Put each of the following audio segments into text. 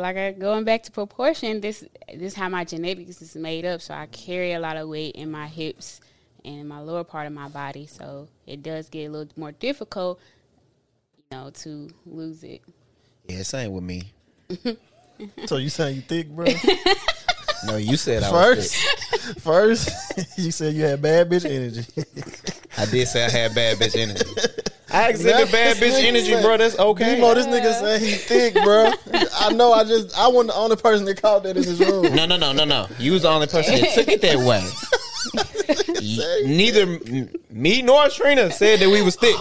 like going back to proportion, this is how my genetics is made up. So I carry a lot of weight in my hips and my lower part of my body. So it does get a little more difficult, you know, to lose it. Yeah, same with me. So you saying you thick, bro? No, you said I was thick. First, you said you had bad bitch energy. I did say I had bad bitch energy. I exhibit bad bitch energy, bro. That's okay. You know this nigga say he thick, bro. I know. I wasn't the only person that caught that in this room. No. You was the only person that took it that way. Neither me nor Trina said that we was thick.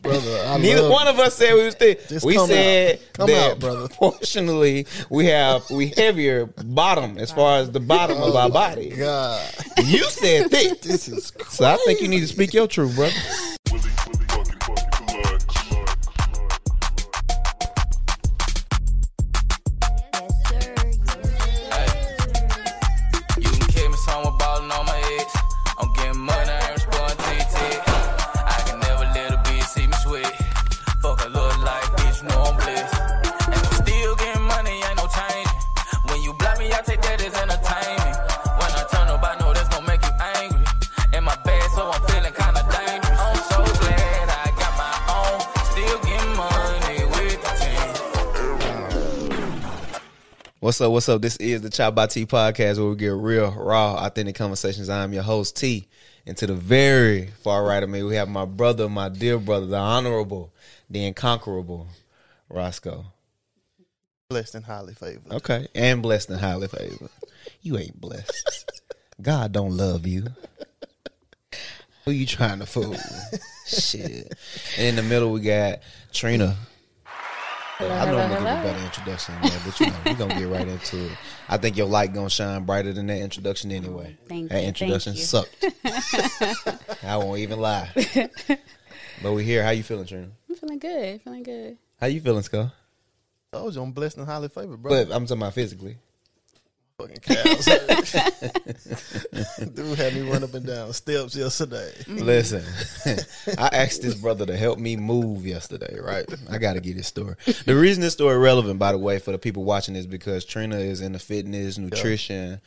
Brother, neither one of us said we was thick. We said that proportionally we heavier bottom as far as the bottom of our body. God, you said thick. This is crazy. So I think you need to speak your truth, brother. What's up? This is the Chop by T podcast, where we get real, raw, authentic conversations. I am your host, T. And to the very far right of me, we have my brother, my dear brother, the honorable, the inconquerable, Roscoe. Blessed and highly favored. Okay. And blessed and highly favored. You ain't blessed. God don't love you. Who you trying to fool? Shit. And in the middle, we got Trina. I know I'm going to give you a better introduction than that, but you know, we're going to get right into it. I think your light going to shine brighter than that introduction anyway. That introduction sucked. I won't even lie. But we're here. How you feeling, Trina? I'm feeling good. How you feeling, Skull? I told you I'm blessed and highly favored, bro. But I'm talking about physically. Fucking cows. Dude had me run up and down steps yesterday. Listen, I asked this brother to help me move yesterday, right? I gotta get his story. The reason this story relevant, by the way, for the people watching is because Trina is in the fitness, nutrition,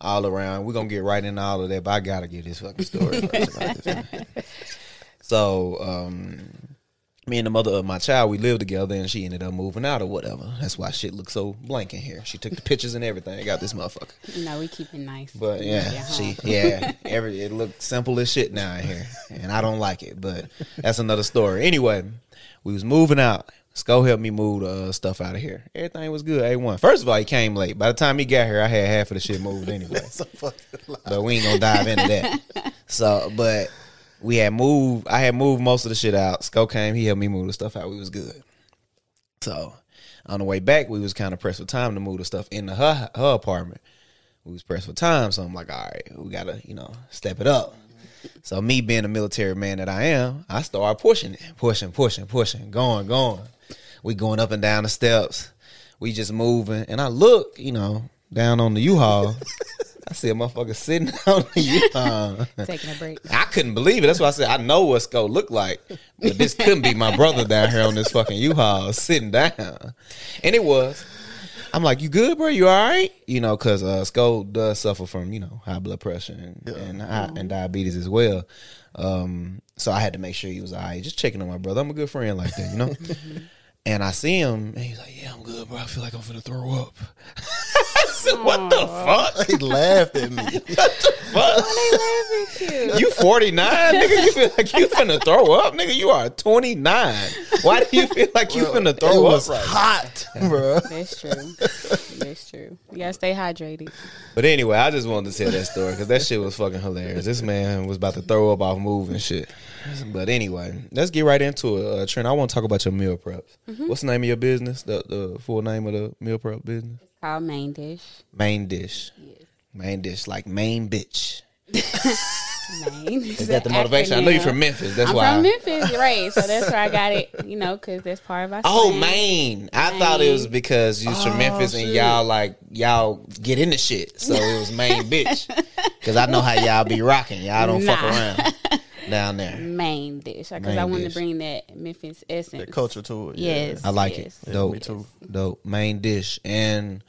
all around. We're gonna get right into all of that, but I gotta get this fucking story first about this. So me and the mother of my child, we lived together, and she ended up moving out or whatever. That's why shit looks so blank in here. She took the pictures and everything. Got this motherfucker. No, we keep it nice. But yeah, it looked simple as shit now in here, and I don't like it. But that's another story. Anyway, we was moving out. Sko helped me move stuff out of here. Everything was good. A1. First of all, he came late. By the time he got here, I had half of the shit moved anyway. That's a fucking lie. But we ain't gonna dive into that. We had moved. I had moved most of the shit out. Sko came. He helped me move the stuff out. We was good. So on the way back, we was kind of pressed for time to move the stuff into her apartment. We was pressed for time, so I'm like, all right, we gotta, you know, step it up. So me being a military man that I am, I start pushing it, pushing, going. We going up and down the steps. We just moving, and I look, you know, down on the U-Haul. I see a motherfucker sitting on the U-Haul taking a break. I couldn't believe it. That's why I said I know what Sko look like, but this couldn't be my brother down here on this fucking U-Haul sitting down. And it was. I'm like, you good, bro? You all right? You know, because Sko does suffer from, you know, high blood pressure and diabetes as well. So I had to make sure he was all right. Just checking on my brother. I'm a good friend like that, you know. And I see him, and he's like, yeah, I'm good, bro. I feel like I'm finna throw up. I said, what the fuck? He laughed at me. What the fuck? Why they laugh at you? You 49, nigga? You feel like you finna throw up? Nigga, you are 29. Why do you feel like you finna throw up? It was hot, bro. That's true. You gotta stay hydrated. But anyway, I just wanted to tell that story, because that shit was fucking hilarious. This man was about to throw up off moving shit. But anyway, let's get right into it. Trent, I want to talk about your meal preps. Mm-hmm. What's the name of your business? The full name of the meal prep business? It's called Main Dish. Main Dish. Yes. Main Dish, like main bitch. Main. Is that the motivation? Acronym. I know you're from Memphis. That's why. I'm from Memphis, right? So that's where I got it. You know, because that's part of our. Oh, plan. Main. I thought it was because you're from Memphis and y'all get into shit. So it was main bitch. Because I know how y'all be rocking. Y'all don't fuck around. down there. Main Dish. Because I wanted to bring that Memphis essence. The culture to it. Yes. Yeah. I like it. Yeah, dope. Me too. Dope. Main Dish. And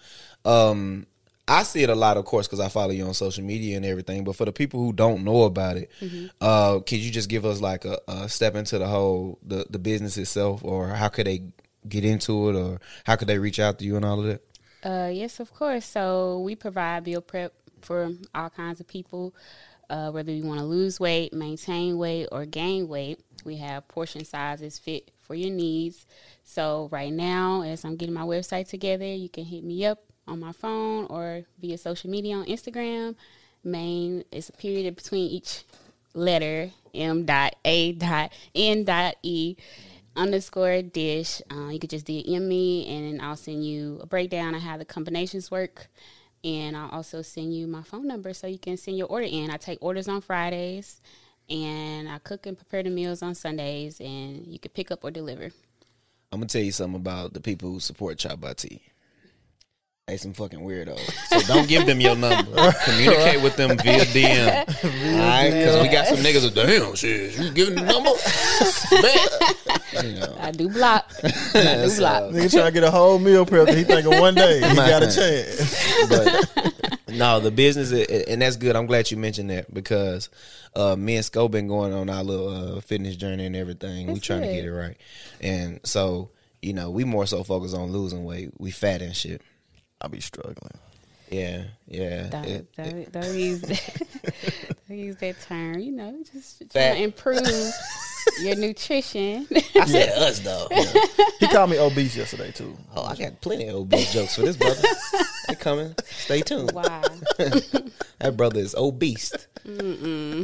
I see it a lot, of course, because I follow you on social media and everything. But for the people who don't know about it, could you just give us like a step into the whole, the business itself, or how could they get into it, or how could they reach out to you and all of that? Yes, of course. So we provide meal prep for all kinds of people, whether you want to lose weight, maintain weight, or gain weight. We have portion sizes fit for your needs. So right now, as I'm getting my website together, you can hit me up on my phone or via social media on Instagram. Main is a period between each letter, m.a.n.e_dish. You could just DM me, and I'll send you a breakdown of how the combinations work. And I'll also send you my phone number so you can send your order in. I take orders on Fridays, and I cook and prepare the meals on Sundays, and you can pick up or deliver. I'm going to tell you something about the people who support Chop by T. They some fucking weirdos. So don't give them your number. Communicate with them via DM. Alright? Because we got some niggas that, damn, shit, you giving the number? You know. I do block. Nigga trying to get a whole meal prep. He thinking one day he got a chance. But no, the business, and that's good. I'm glad you mentioned that, because me and Sco been going on our little fitness journey and everything. That's we trying to get it right. And so, you know, we more so focus on losing weight. We fat and shit. I'll be struggling. Yeah, yeah. Don't use that. Don't use that term. You know, just trying to improve your nutrition. I said us though. Yeah. He called me obese yesterday too. Oh, I got plenty of obese jokes for this brother. They coming. Stay tuned. Wow. That brother is obese. Yeah.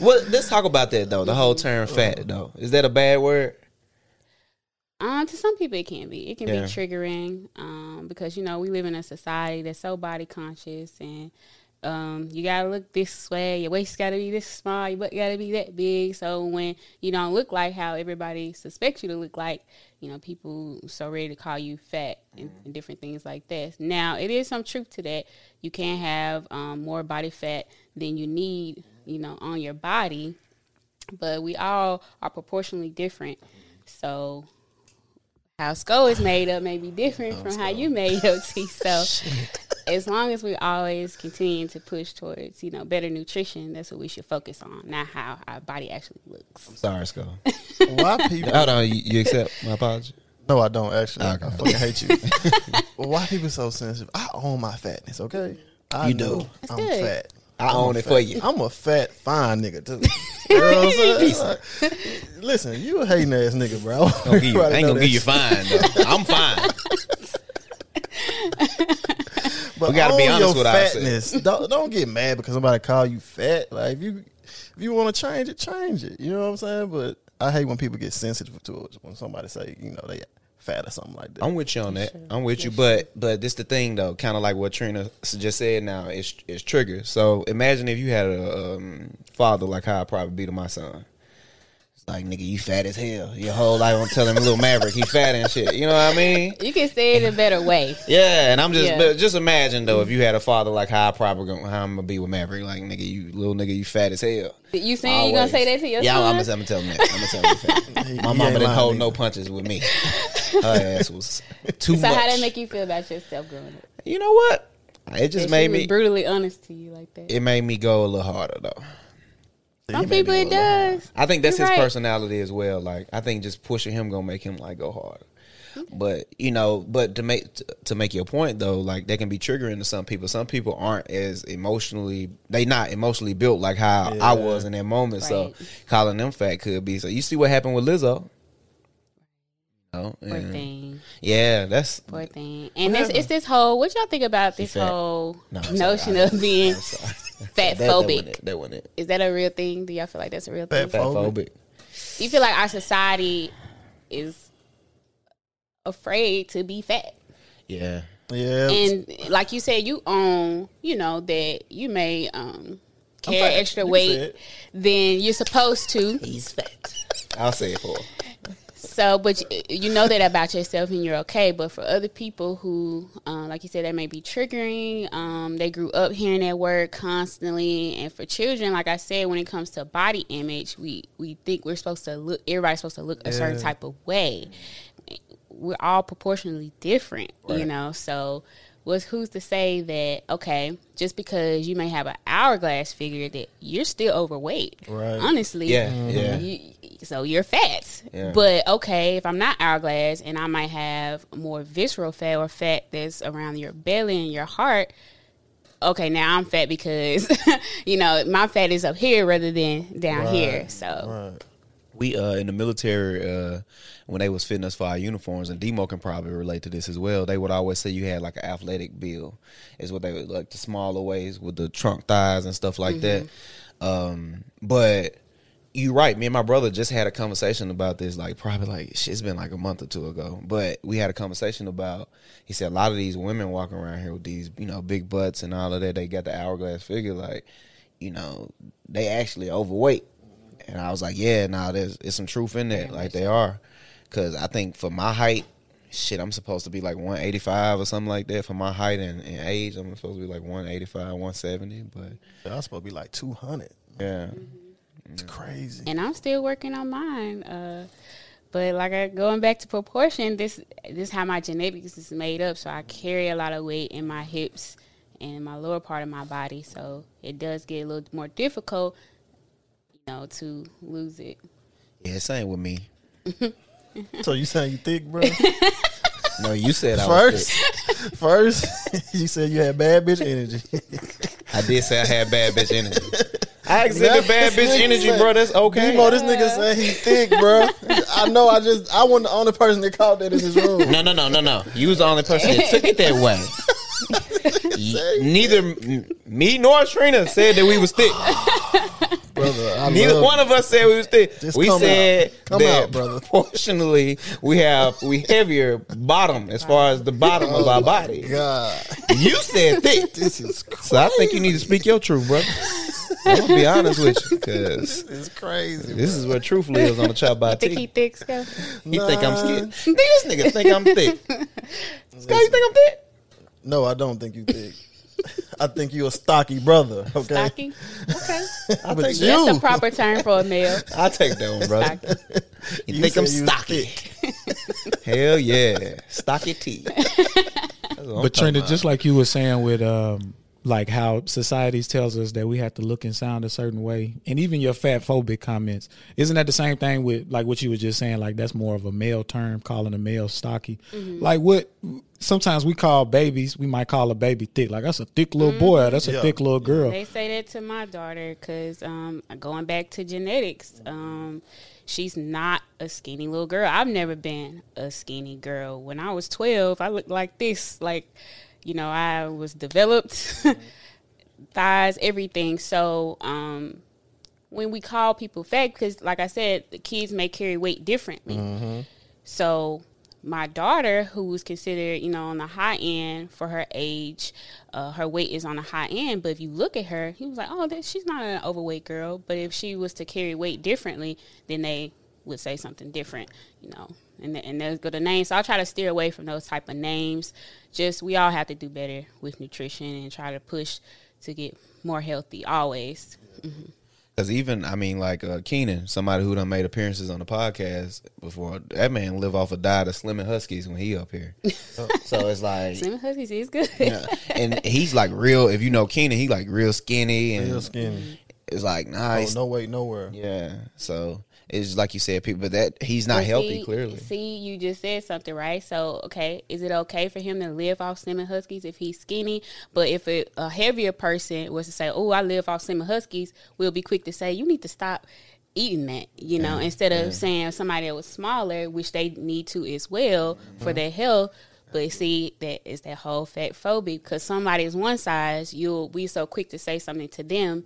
Well, let's talk about that though. The whole term fat though. Is that a bad word? To some people it can be. It can be triggering because, you know, we live in a society that's so body conscious, and you got to look this way, your waist got to be this small, your butt got to be that big. So when you don't look like how everybody suspects you to look like, you know, people so ready to call you fat and different things like that. Now, it is some truth to that. You can have more body fat than you need, you know, on your body, but we all are proportionally different. So how Sco is made up may be different from how you made up, T. So as long as we always continue to push towards, you know, better nutrition, that's what we should focus on, not how our body actually looks. I'm sorry, Sco. Why people... Hold on, you accept my apology? No, I don't, actually. Okay. I fucking hate you. Why people so sensitive? I own my fatness, okay? You do. I'm fat. I own it for you. I'm a fat, fine nigga, too. You know what I'm saying? Like, listen, you a hating ass nigga, bro. I ain't gonna give you fine, though. I'm fine. But we gotta be honest with ourselves. Don't get mad because somebody call you fat. Like, if you want to change it, change it. You know what I'm saying? But I hate when people get sensitive to it. When somebody say, you know, they fat or something like that. I'm with you on that. I'm with you, but this the thing though, kind of like what Trina just said. Now it's trigger. So imagine if you had a father like how I probably be to my son. It's like, nigga, you fat as hell. Your whole life on telling him little Maverick he fat and shit. You know what I mean? You can say it in a better way. Yeah, and I'm just but just imagine though if you had a father like how I probably how I'm gonna be with Maverick. Like, nigga, you little nigga, you fat as hell. You saying always. You gonna say that to your son? Yeah, I'm gonna tell him that. My mama didn't hold no punches with me. Her ass was too much. So how did that make you feel about yourself growing up? You know what? It just made me brutally honest to you like that. It made me go a little harder though. Some people it does. I think that's his personality as well. Like, I think just pushing him gonna make him like go harder. But you know, but to make your point though, like that can be triggering to some people. Some people aren't as emotionally, they not emotionally built like how I was in that moment. Right. So calling them fat could be. So you see what happened with Lizzo. Oh, yeah. Poor thing. Yeah, that's poor thing. And it's this whole. What y'all think about this whole notion of being fatphobic? That wasn't it. Is that a real thing? Do y'all feel like that's a real thing? Fatphobic. You feel like our society is afraid to be fat. Yeah, yeah. And like you said, you own. You know that you may carry extra weight than you're supposed to. He's fat. I'll say it for him. So, but you know that about yourself and you're okay. But for other people who, like you said, that may be triggering, they grew up hearing that word constantly. And for children, like I said, when it comes to body image, we think we're supposed to look, everybody's supposed to look a certain type of way. We're all proportionally different, you know, so... who's to say that, okay, just because you may have an hourglass figure that you're still overweight. Right. Honestly. Yeah. Yeah. So you're fat. Yeah. But, okay, if I'm not hourglass and I might have more visceral fat or fat that's around your belly and your heart, okay, now I'm fat because, you know, my fat is up here rather than down here. So. Right. We in the military, when they was fitting us for our uniforms, and Demo can probably relate to this as well, they would always say you had like an athletic build. Is what they would, like the smaller waist with the trunk thighs and stuff like that. But you're right. Me and my brother just had a conversation about this, like probably like shit, it's been like a month or two ago. But we had a conversation about, he said a lot of these women walking around here with these, you know, big butts and all of that, they got the hourglass figure, like, you know, they actually overweight. And I was like, yeah, nah, there's some truth in that. Like, they are. Because I think for my height, shit, I'm supposed to be like 185 or something like that. For my height and age, I'm supposed to be like 185, 170. But I'm supposed to be like 200. Yeah. It's crazy. And I'm still working on mine. But, like, going back to proportion, this is how my genetics is made up. So I carry a lot of weight in my hips and my lower part of my body. So it does get a little more difficult, know, to lose it. Yeah, same with me. So you saying you thick, bro? No, you said I was thick. First, you said you had bad bitch energy. I did say I had bad bitch energy. I exhibit bad bitch energy, bro. That's okay. You know, this nigga saying he thick, bro. I know. I wasn't the only person that caught that in this room. No. You was the only person that took it that way. Neither me nor Trina said that we was thick. Brother, neither one of us said we was thick. We said that proportionally we heavier bottom as far as the bottom of our body. God. You said thick. This is crazy. So I think you need to speak your truth, brother. I'm gonna be honest with you, because this is crazy. This is where truth lives on the Chop by T. You think he thick, Scott? You think I'm scared? This nigga think I'm thick. Scott, you think I'm thick? No, I don't think you thick. I think you a stocky brother. Okay. Stocky? Okay. I think that's the proper term for a male. I take that one, brother. Stocky. You think I'm stocky? Hell yeah. Stocky T. But Trina, just like you were saying with like how society tells us that we have to look and sound a certain way, and even your fat phobic comments, isn't that the same thing with like what you were just saying, like that's more of a male term, calling a male stocky? Like what sometimes we call babies, we might call a baby thick, like that's a thick little boy, that's a thick little girl. They say that to my daughter, because going back to genetics, she's not a skinny little girl. I've never been a skinny girl. When I was 12, I looked like this, like, you know, I was developed, thighs, everything. So when we call people fat, because like I said, the kids may carry weight differently. So my daughter, who was considered, you know, on the high end for her age, her weight is on the high end. But if you look at her, he was like, oh, she's not an overweight girl. But if she was to carry weight differently, then they would say something different, you know. And those go to names. So I'll try to steer away from those type of names. Just we all have to do better with nutrition and try to push to get more healthy always. Because even, I mean, like Keenan, somebody who done made appearances on the podcast before, that man live off a diet of Slim and Huskies when he up here. So it's like... Slim and Huskies is good. Yeah. And he's like real, if you know Keenan, he like real skinny. And real skinny. It's like, nice. No weight nowhere. Yeah, so... It's like you said, people, but that he's not healthy, clearly. See, you just said something, right? So, okay, is it okay for him to live off Slim and Huskies if he's skinny? But if a heavier person was to say, oh, I live off Slim and Huskies, we'll be quick to say, you need to stop eating that, you know, instead of saying somebody that was smaller, which they need to as well for their health. But see, that is that whole fat phobia, because somebody is one size, we so quick to say something to them,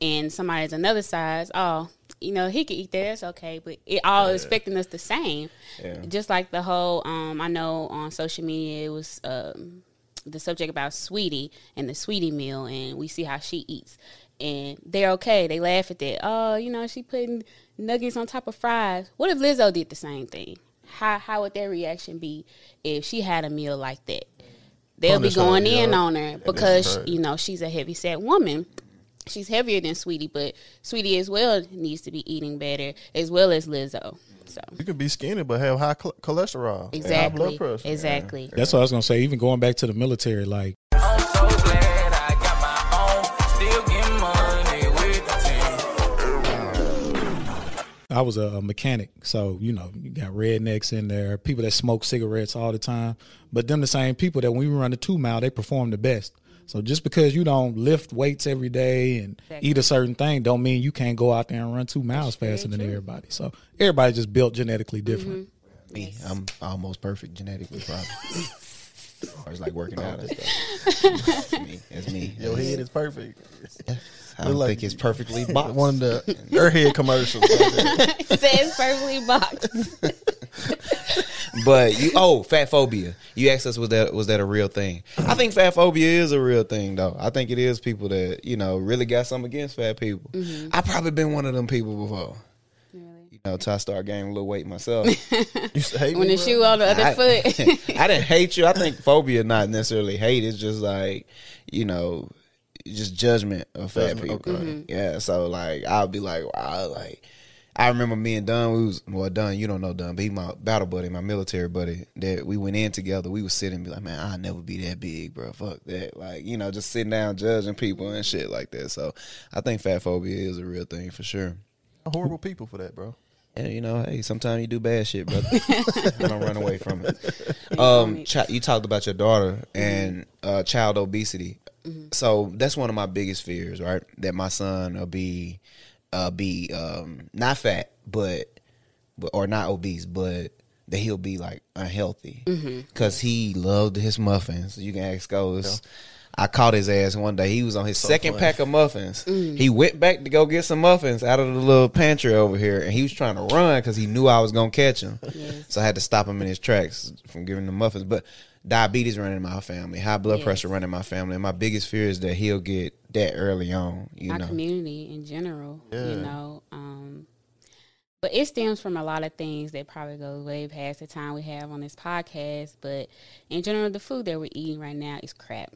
and somebody's another size, oh, you know, he could eat that, that's okay. But it all is affecting us the same. Yeah. Just like the whole, I know on social media it was the subject about Sweetie and the Sweetie meal, and we see how she eats. and they're okay. They laugh at that. Oh, you know, she putting nuggets on top of fries. What if Lizzo did the same thing? How would their reaction be if she had a meal like that? They'll be going in on her because, you know, she's a heavy-set woman. She's heavier than Sweetie, but Sweetie as well needs to be eating better, as well as Lizzo. So you could be skinny but have high cholesterol. Exactly. High blood pressure. Exactly. Yeah. That's what I was going to say. Even going back to the military, like, I'm so glad I got my own. Still get money with the team. I was a mechanic, so, you know, you got rednecks in there, people that smoke cigarettes all the time. But them the same people that when we run the 2 mile, they perform the best. So just because you don't lift weights every day and eat a certain thing don't mean you can't go out there and run 2 miles faster than everybody. So everybody's just built genetically different. Mm-hmm. Me, I'm almost perfect genetically, probably. Or it's like working out and stuff. It's me. Your head is perfect. I don't think it's perfectly boxed. One of the Airhead commercials. It says perfectly boxed. But fat phobia. You asked us, was that a real thing? I think fat phobia is a real thing, though. I think it is people that, you know, really got something against fat people. Mm-hmm. I've probably been one of them people before. Really? You know, until I start gaining a little weight myself. You hate when the shoe on the other foot. I didn't hate you. I think phobia not necessarily hate. It's just like, you know, just judgment of fat people. Okay. Mm-hmm. Yeah, so like I'll be like, wow, like. I remember me and Dunn, Dunn, you don't know Dunn, but he my battle buddy, my military buddy, that we went in together. We would sit and be like, man, I'll never be that big, bro. Fuck that. Like, you know, just sitting down judging people and shit like that. So I think fat phobia is a real thing for sure. Horrible people for that, bro. And, you know, hey, sometimes you do bad shit, brother. I don't run away from it. You talked about your daughter and child obesity. Mm-hmm. So that's one of my biggest fears, right? That my son will be not fat, but or not obese, but that he'll be like unhealthy because he loved his muffins. You can ask Coles. Yeah. I caught his ass one day. He was on his second pack of muffins. Mm. He went back to go get some muffins out of the little pantry over here, and he was trying to run because he knew I was gonna catch him. Yes. So I had to stop him in his tracks from giving the muffins. But diabetes running in my family, high blood pressure running in my family, and my biggest fear is that he'll get that early on. Our community in general, you know, but it stems from a lot of things that probably goes way past the time we have on this podcast. But in general, the food that we're eating right now is crap.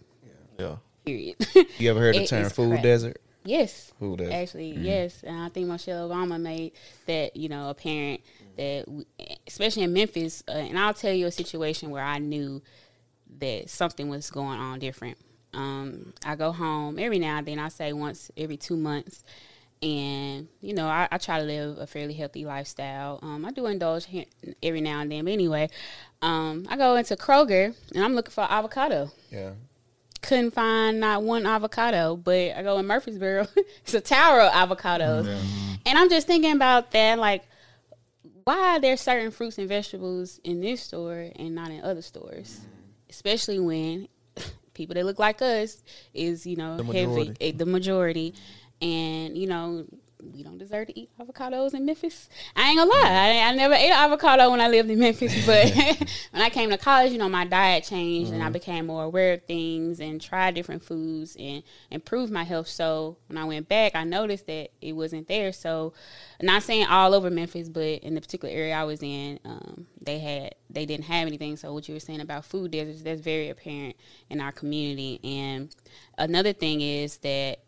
Yeah. Period. You ever heard the term food desert? Yes. Food desert. Actually, yes. And I think Michelle Obama made that, you know, apparent that, especially in Memphis, and I'll tell you a situation where I knew that something was going on different. I go home every now and then, I say once every 2 months, and, you know, I try to live a fairly healthy lifestyle. I do indulge every now and then, but anyway, I go into Kroger, and I'm looking for avocado. Yeah. Couldn't find not one avocado, but I go in Murfreesboro. It's a tower of avocados. Yeah. And I'm just thinking about that, like, why are there certain fruits and vegetables in this store and not in other stores? Especially when people that look like us is, you know, the majority. And, you know, we don't deserve to eat avocados in Memphis. I ain't gonna lie. I never ate an avocado when I lived in Memphis, but when I came to college, you know, my diet changed and I became more aware of things and tried different foods and improved my health. So when I went back, I noticed that it wasn't there. So not saying all over Memphis, but in the particular area I was in, they didn't have anything. So what you were saying about food deserts, that's very apparent in our community. And another thing is that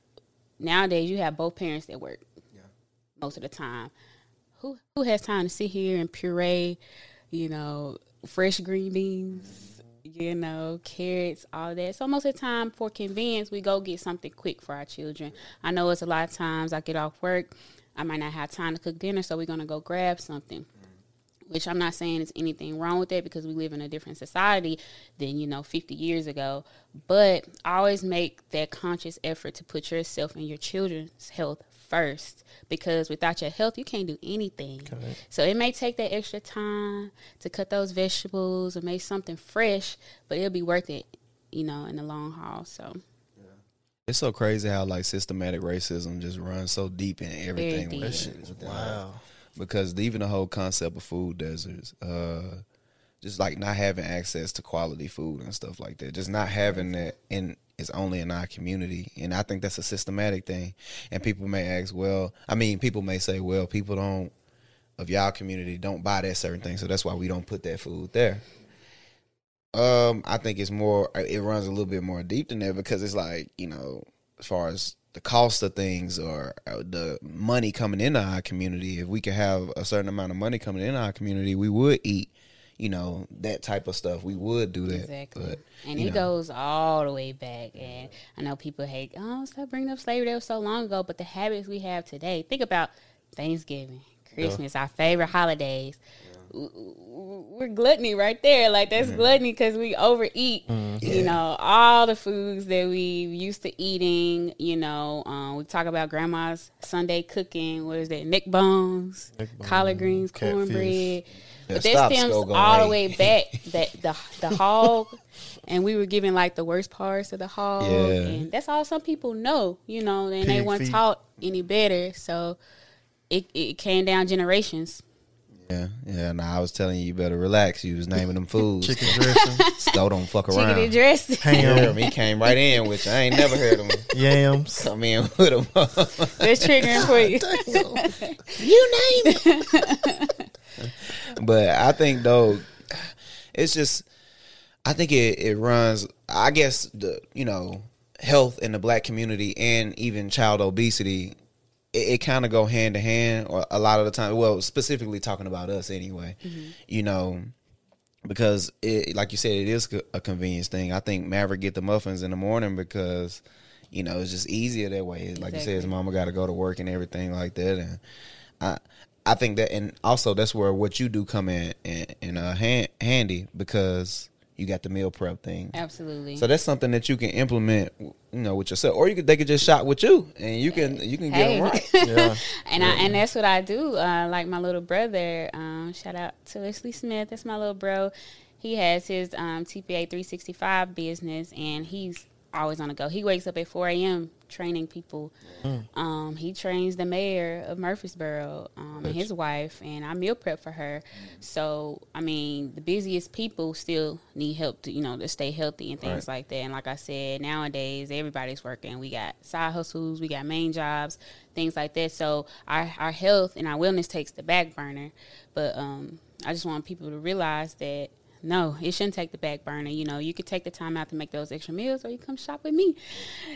nowadays you have both parents that work. Most of the time, who has time to sit here and puree, you know, fresh green beans, you know, carrots, all that? So most of the time, for convenience, we go get something quick for our children. I know it's a lot of times I get off work, I might not have time to cook dinner, so we're going to go grab something, which I'm not saying there's anything wrong with that because we live in a different society than, you know, 50 years ago. But always make that conscious effort to put yourself and your children's health first, because without your health, you can't do anything. Correct. So it may take that extra time to cut those vegetables or make something fresh, but it'll be worth it, you know, in the long haul. So it's so crazy how like systematic racism just runs so deep in everything. Deep. That shit is wild. Because even the whole concept of food deserts, just like not having access to quality food and stuff like that. Just not having that in is only in our community. And I think that's a systematic thing. And people may ask, well, I mean, people may say, well, people don't, of y'all community, don't buy that certain thing. So that's why we don't put that food there. I think it's more, it runs a little bit more deep than that, because it's like, you know, as far as the cost of things or the money coming into our community, if we could have a certain amount of money coming into our community, we would eat, you know, that type of stuff. We would do that. Exactly. But, and it goes all the way back. And I know people hate, oh, stop bringing up slavery. That was so long ago. But the habits we have today, think about Thanksgiving, Christmas, our favorite holidays. We're gluttony right there. Like, that's gluttony, because we overeat, you know, all the foods that we used to eating, you know. We talk about grandma's Sunday cooking. What is that? Neck bones, collard greens, cornbread. But that stems all the way back, that the hog, and we were given, like, the worst parts of the hog. And that's all some people know, you know, and they weren't taught any better. So it came down generations. I was telling you, you better relax. You was naming them foods. Chicken dressing. Go don't fuck around. Chicken dressing. Ham. He came right in with you. I ain't never heard of him. Yams. Come in with them. That's triggering for you. Damn. You name it. But I think, though, it's just, I think it runs, I guess, the, you know, health in the black community and even child obesity, it kind of go hand to hand, or a lot of the time. Well, specifically talking about us anyway, you know, because it, like you said, it is a convenience thing. I think Maverick get the muffins in the morning because, you know, it's just easier that way. Exactly. Like you said, his mama got to go to work and everything like that. And I think that, and also that's where what you do come in handy, because you got the meal prep thing. Absolutely. So that's something that you can implement, you know, with yourself, or they could just shop with you, and you can get them right. And that's what I do. Like my little brother, shout out to Leslie Smith. That's my little bro. He has his TPA 365 business, and he's always on the go. He wakes up at 4 a.m. training people. He trains the mayor of Murfreesboro and his wife, and I meal prep for her. So, I mean, the busiest people still need help to, you know, to stay healthy and things like that. And like I said, nowadays, everybody's working. We got side hustles. We got main jobs, things like that. So our health and our wellness takes the back burner. But I just want people to realize that, no, it shouldn't take the back burner. You know, you could take the time out to make those extra meals, or you come shop with me.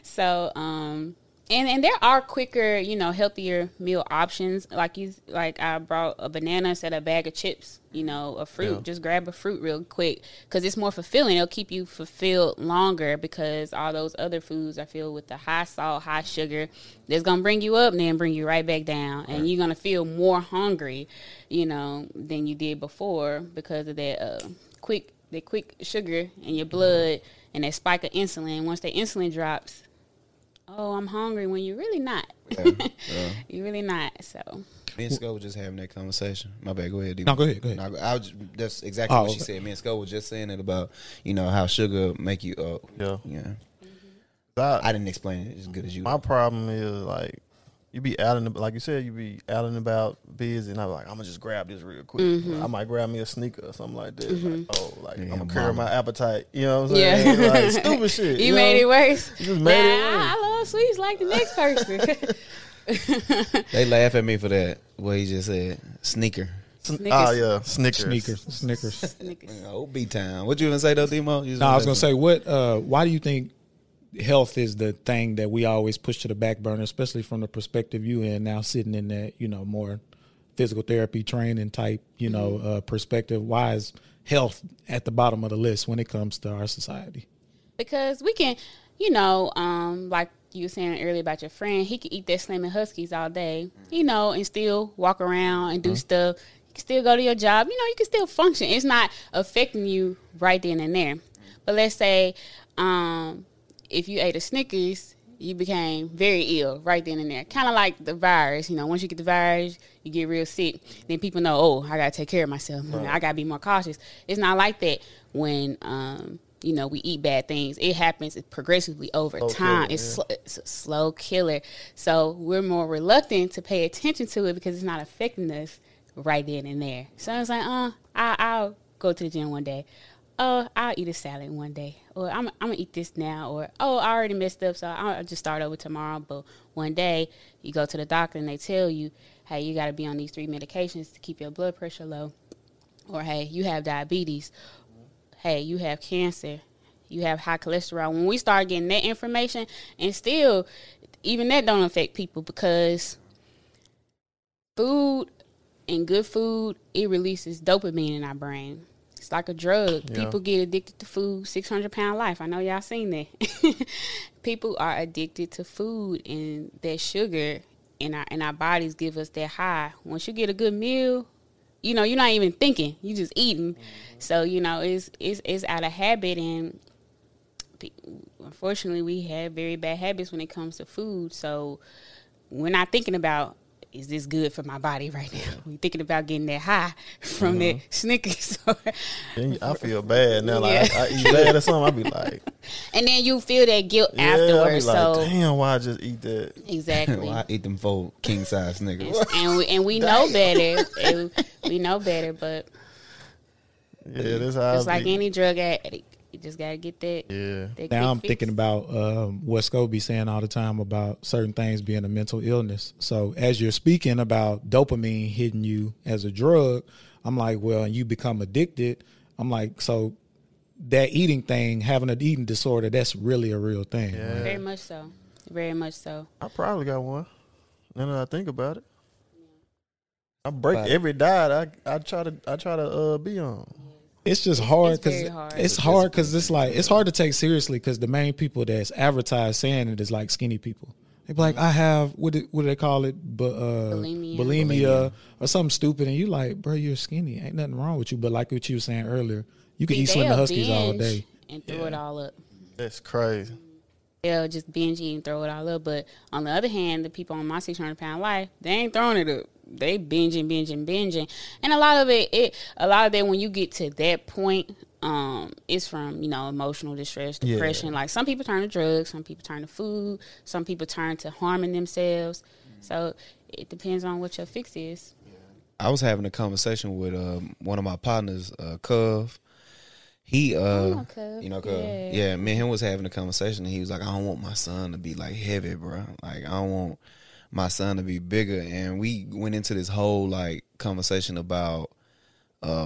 So, and there are quicker, you know, healthier meal options. Like I brought a banana instead of a bag of chips, you know, a fruit. Yeah. Just grab a fruit real quick, because it's more fulfilling. It'll keep you fulfilled longer, because all those other foods are filled with the high salt, high sugar. That's going to bring you up and then bring you right back down. And you're going to feel more hungry, you know, than you did before, because of that quick sugar in your blood and that spike of insulin. Once the insulin drops, oh, I'm hungry, when you're really not. You're really not. So me and Sco were just having that conversation. My bad. Go ahead, D. No, go ahead. No, that's exactly what she said. Me and Sco were just saying it about, you know, how sugar make you up. I didn't explain it as good as you. My problem is, like, you be out and, like you said, you be out and about busy, and I'm like, I'm gonna just grab this real quick. I might grab me a sneaker or something like that. Like, I'm gonna curb my appetite. You know what I'm saying? Yeah. Like, stupid shit. You made it worse. You just made it worse. I love sweets like the next person. They laugh at me for that. What he just said, sneaker. Snickers. You know, OB time. What you gonna say though, Demo? No, I was gonna say, what? Why do you think health is the thing that we always push to the back burner, especially from the perspective you in now, sitting in that, you know, more physical therapy training type, you know, perspective? Why is health at the bottom of the list when it comes to our society? Because we can, you know, like you were saying earlier about your friend, he could eat that Slim and Huskies all day, you know, and still walk around and do stuff. You can still go to your job. You know, you can still function. It's not affecting you right then and there. But let's say, if you ate a Snickers, you became very ill right then and there. Kind of like the virus. You know, once you get the virus, you get real sick. Then people know, oh, I got to take care of myself. Right. I got to be more cautious. It's not like that when, you know, we eat bad things. It happens progressively over time. It's a slow killer. So we're more reluctant to pay attention to it because it's not affecting us right then and there. So it's like, I'll go to the gym one day. Oh, I'll eat a salad one day. Or I'm going to eat this now. Or, oh, I already messed up, so I'll just start over tomorrow. But one day, you go to the doctor and they tell you, hey, you got to be on these 3 medications to keep your blood pressure low. Or, hey, you have diabetes. Hey, you have cancer. You have high cholesterol. When we start getting that information, and still, even that don't affect people because food and good food, it releases dopamine in our brain. It's like a drug. Yeah. People get addicted to food. 600-pound life. I know y'all seen that. People are addicted to food and that sugar, and our bodies give us that high. Once you get a good meal, you know, you're not even thinking. You're just eating. Mm-hmm. So, you know, it's out of habit, and unfortunately we have very bad habits when it comes to food. So we're not thinking about, is this good for my body right now? We're thinking about getting that high from mm-hmm. that Snickers. I feel bad now. Like, yeah. I eat bad or something, I be like. And then you feel that guilt afterwards. I be like, so, damn, why I just eat that? Exactly. Why I eat them 4 king-size Snickers? And we know better. We know better, but. Yeah, that's how it's like any drug addict. You just got to get that. Yeah. That now I'm thinking about what Scobie's saying all the time about certain things being a mental illness. So as you're speaking about dopamine hitting you as a drug, I'm like, well, and you become addicted. I'm like, so that eating thing, having an eating disorder, that's really a real thing. Yeah. Right? Very much so. Very much so. I probably got one. Now that I think about it. I break every diet I try to be on. It's just hard because it's like it's hard to take seriously because the main people that's advertised saying it is like skinny people. They be like, I have what do they call it, bulimia or something stupid, and you like, bro, you're skinny. Ain't nothing wrong with you. But like what you were saying earlier, you can eat Slim and Huskies all day and throw it all up. That's crazy. They'll just binge eat and throw it all up. But on the other hand, the people on my 600-pound life, they ain't throwing it up. They binging, and a lot of that when you get to that point, it's from, you know, emotional distress, depression. Yeah. Like some people turn to drugs, some people turn to food, some people turn to harming themselves. Mm-hmm. So it depends on what your fix is. I was having a conversation with one of my partners, Cove. He, Cove. Yeah, me and him was having a conversation, and he was like, "I don't want my son to be like heavy, bro. Like I don't want." my son to be bigger," and we went into this whole like conversation about how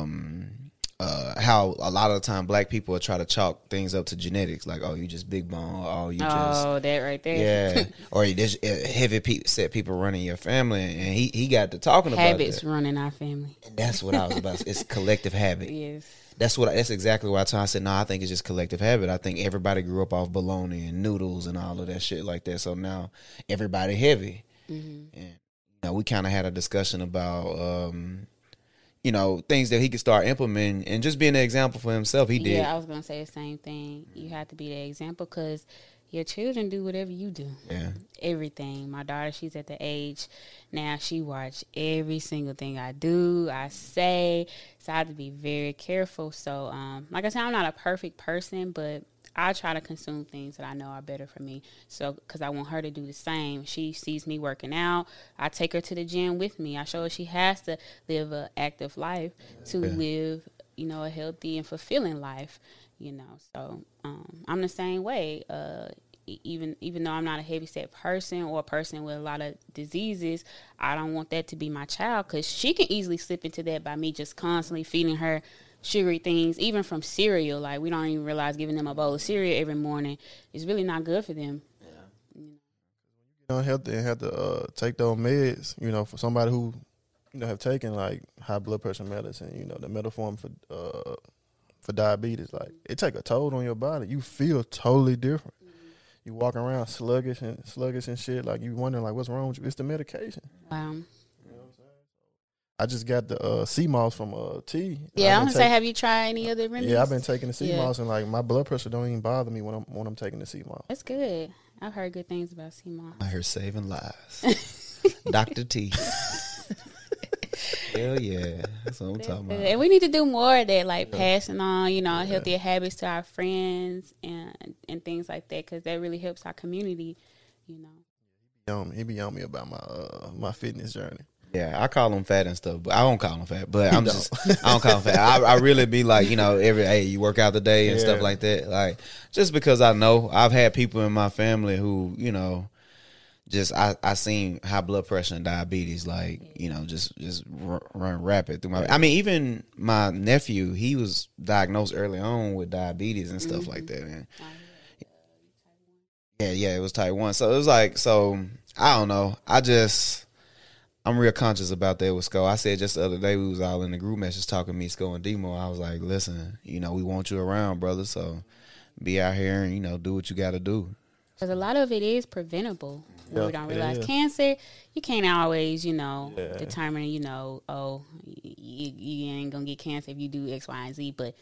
a lot of the time black people try to chalk things up to genetics, like, "Oh, you just big bone," or, "Oh, you just," oh, that right there, yeah, or "There's heavy set people running your family," and he got to talking about habits running our family. And that's what I was about. It's collective habit. Yes. That's exactly why I said, no, I think it's just collective habit. I think everybody grew up off bologna and noodles and all of that shit like that. So now everybody heavy. Mm-hmm. And you know, we kind of had a discussion about, you know, things that he could start implementing and just being an example for himself. He did. Yeah, I was going to say the same thing. You have to be the example because your children do whatever you do. Yeah. Everything. My daughter, she's at the age now, she watch every single thing I do, I say. So I have to be very careful. So, like I said, I'm not a perfect person, but I try to consume things that I know are better for me. So, because I want her to do the same. She sees me working out. I take her to the gym with me. I show her she has to live an active life to live, you know, a healthy and fulfilling life, you know. So, I'm the same way. Even though I'm not a heavyset person or a person with a lot of diseases, I don't want that to be my child because she can easily slip into that by me just constantly feeding her sugary things, even from cereal. Like, we don't even realize giving them a bowl of cereal every morning is really not good for them. Yeah. You know, healthy and have to take those meds, you know, for somebody who, you know, have taken, like, high blood pressure medicine, you know, the metformin for diabetes. Like, it take a toll on your body. You feel totally different. You walk around sluggish and shit. Like, you wondering, like, what's wrong with you? It's the medication. Wow. I just got the sea moss from tea. Yeah, I'm gonna say, have you tried any other remedies? Yeah, I've been taking the sea moss, and like my blood pressure don't even bother me when I'm taking the sea moss. That's good. I've heard good things about sea moss. I heard saving lives, Dr. T. Hell yeah, that's what I'm talking about. And we need to do more of that, like passing on, you know, healthier habits to our friends and things like that, because that really helps our community. You know, he be on me about my fitness journey. Yeah, I call them fat and stuff, but I don't call them fat. But I'm just, I don't call them fat. I really be like, you know, hey, you work out today and stuff like that. Like, just because I know I've had people in my family who, you know, just I seen high blood pressure and diabetes, like, you know, just run rapid through my. I mean, even my nephew, he was diagnosed early on with diabetes and stuff like that, man. Yeah, it was type 1. So it was like, I don't know. I'm real conscious about that with Sco. I said just the other day, we was all in the group message talking, me, Sco, and Demo. I was like, listen, you know, we want you around, brother. So be out here and, you know, do what you got to do. Because a lot of it is preventable. Yeah, we don't realize cancer, you can't always, you know, determine, you know, oh, you ain't going to get cancer if you do X, Y, and Z. But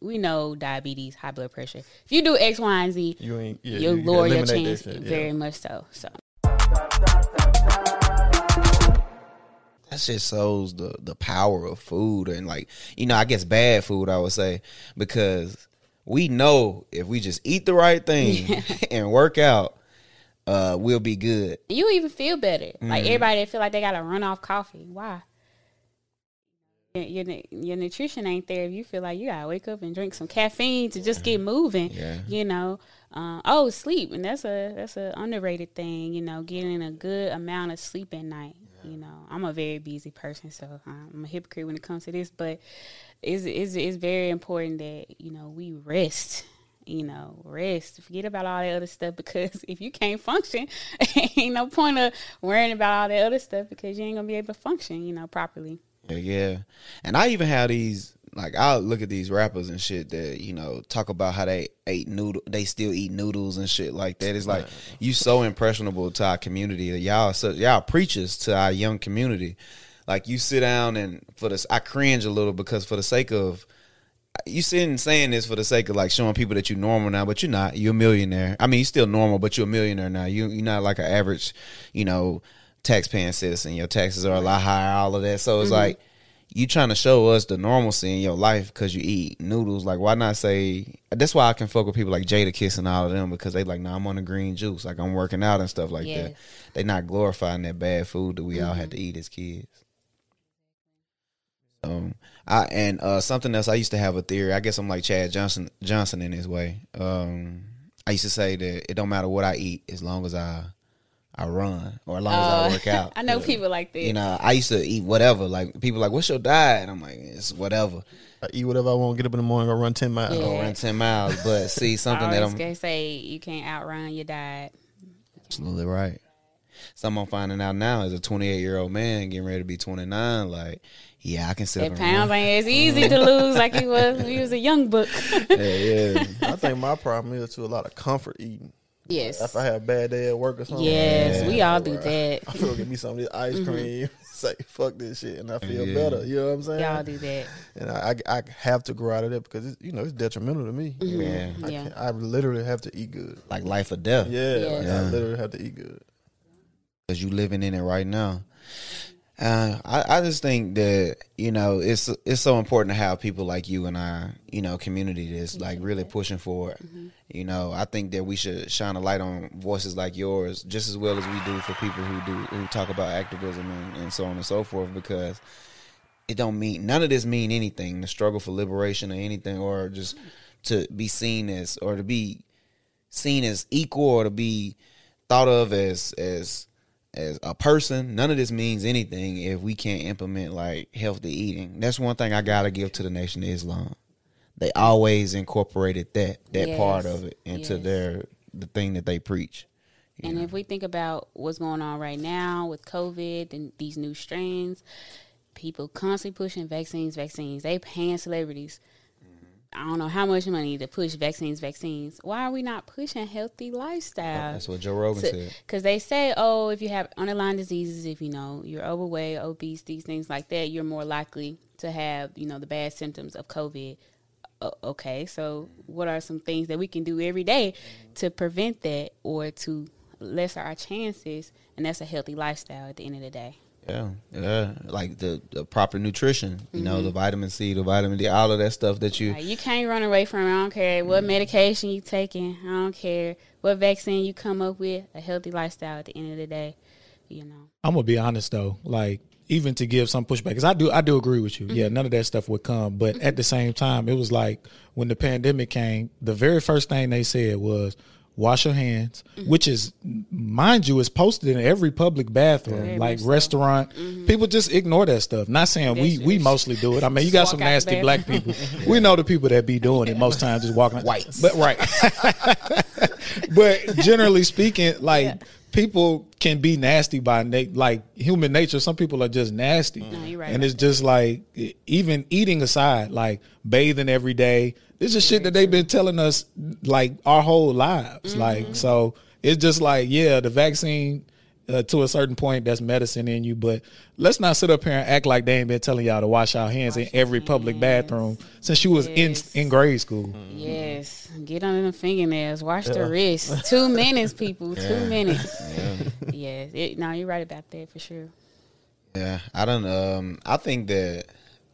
we know diabetes, high blood pressure. If you do X, Y, and Z, you'll lower your chance very much so. That shit shows the power of food and, like, you know, I guess bad food, I would say, because we know if we just eat the right thing and work out, we'll be good. You even feel better. Like, everybody that feel like they got to run off coffee. Why? Your nutrition ain't there. If you feel like you got to wake up and drink some caffeine to just get moving, you know. Sleep. And that's a underrated thing, you know, getting a good amount of sleep at night. You know, I'm a very busy person, so I'm a hypocrite when it comes to this, but it's very important that, you know, we rest, you know, forget about all that other stuff, because if you can't function, ain't no point of worrying about all that other stuff, because you ain't going to be able to function, you know, properly. Yeah. And I even have these, like, I'll look at these rappers and shit that, you know, talk about how they they still eat noodles and shit like that. It's like, you so impressionable to our community. Y'all preachers to our young community. Like, you sit down and I cringe a little, because for the sake of, you sitting saying this for the sake of, like, showing people that you normal now, but you're not. You're a millionaire. I mean, you're still normal, but you're a millionaire now. You're not like an average, you know, taxpaying citizen. Your taxes are a lot higher, all of that. So it's like, you trying to show us the normalcy in your life because you eat noodles. Like, why not say, that's why I can fuck with people like Jada Kiss and all of them, because they like, nah, I'm on the green juice. Like, I'm working out and stuff like that. They not glorifying that bad food that we all had to eat as kids. Something else, I used to have a theory. I guess I'm like Chad Johnson in his way. I used to say that it don't matter what I eat as long as I run, or as long as I work out. I know people like that. You know, I used to eat whatever. Like, people like, what's your diet? And I'm like, it's whatever. I eat whatever I want, get up in the morning, go run 10 miles. Go run 10 miles. But see, something that I'm... I was going to say, you can't outrun your diet. Absolutely right. Something I'm finding out now is a 28-year-old man getting ready to be 29, like... Yeah, I can sit up and pounds run. Ain't as easy to lose like he was when he was a young buck. Yeah. I think my problem is too a lot of comfort eating. Yes. Like, if I have a bad day at work or something. Yes, we all do that. I feel, give me some of this ice cream. Say, like, fuck this shit, and I feel better. You know what I'm saying? Y'all do that. And I have to grow out of that, because it's, you know, it's detrimental to me. Yeah. I literally have to eat good. Like life or death. I literally have to eat good. Because you living in it right now. I just think that, you know, it's so important to have people like you in our, you know, community that's like really pushing for it. You know, I think that we should shine a light on voices like yours just as well as we do for people who talk about activism and so on and so forth, because it don't mean, none of this mean anything, the struggle for liberation or anything, or just to be seen as, or to be seen as equal, or to be thought of as a person. None of this means anything if we can't implement, like, healthy eating. That's one thing I gotta give to the Nation of Islam. They always incorporated that part of it into the thing that they preach. And if we think about what's going on right now with COVID and these new strains, people constantly pushing vaccines. They paying celebrities. I don't know how much money to push vaccines. Why are we not pushing healthy lifestyle? Oh, that's what Joe Rogan said. Because they say, oh, if you have underlying diseases, if, you know, you're overweight, obese, these things like that, you're more likely to have, you know, the bad symptoms of COVID. Okay, so what are some things that we can do every day to prevent that or to lessen our chances? And that's a healthy lifestyle at the end of the day. Yeah, like the proper nutrition, you know, the vitamin C, the vitamin D, all of that stuff that you can't run away from. I don't care what medication you taking. I don't care what vaccine you come up with. A healthy lifestyle at the end of the day, you know. I'm gonna be honest though, like even to give some pushback, because I do agree with you. Mm-hmm. Yeah, none of that stuff would come. But at the same time, it was like when the pandemic came, the very first thing they said was, wash your hands, mm-hmm. which is, mind you, is posted in every public bathroom, yeah, like restaurant. Mm-hmm. People just ignore that stuff. Not saying we mostly do it. I mean, you got some nasty black people. We know the people that be doing it most times, just walking whites. But right. But generally speaking, like people can be nasty by like human nature. Some people are just nasty, and it's just like, even eating aside, like bathing every day. It's just shit that they've been telling us like our whole lives. Mm-hmm. Like, so it's just like, yeah, the vaccine to a certain point, that's medicine in you. But let's not sit up here and act like they ain't been telling y'all to wash our hands in every public bathroom since you was in grade school. Mm-hmm. Yes. Get under the fingernails. Wash the wrist. 2 minutes, people. 2 minutes. Yeah. Yes. You're right about that for sure. Yeah. I don't I think that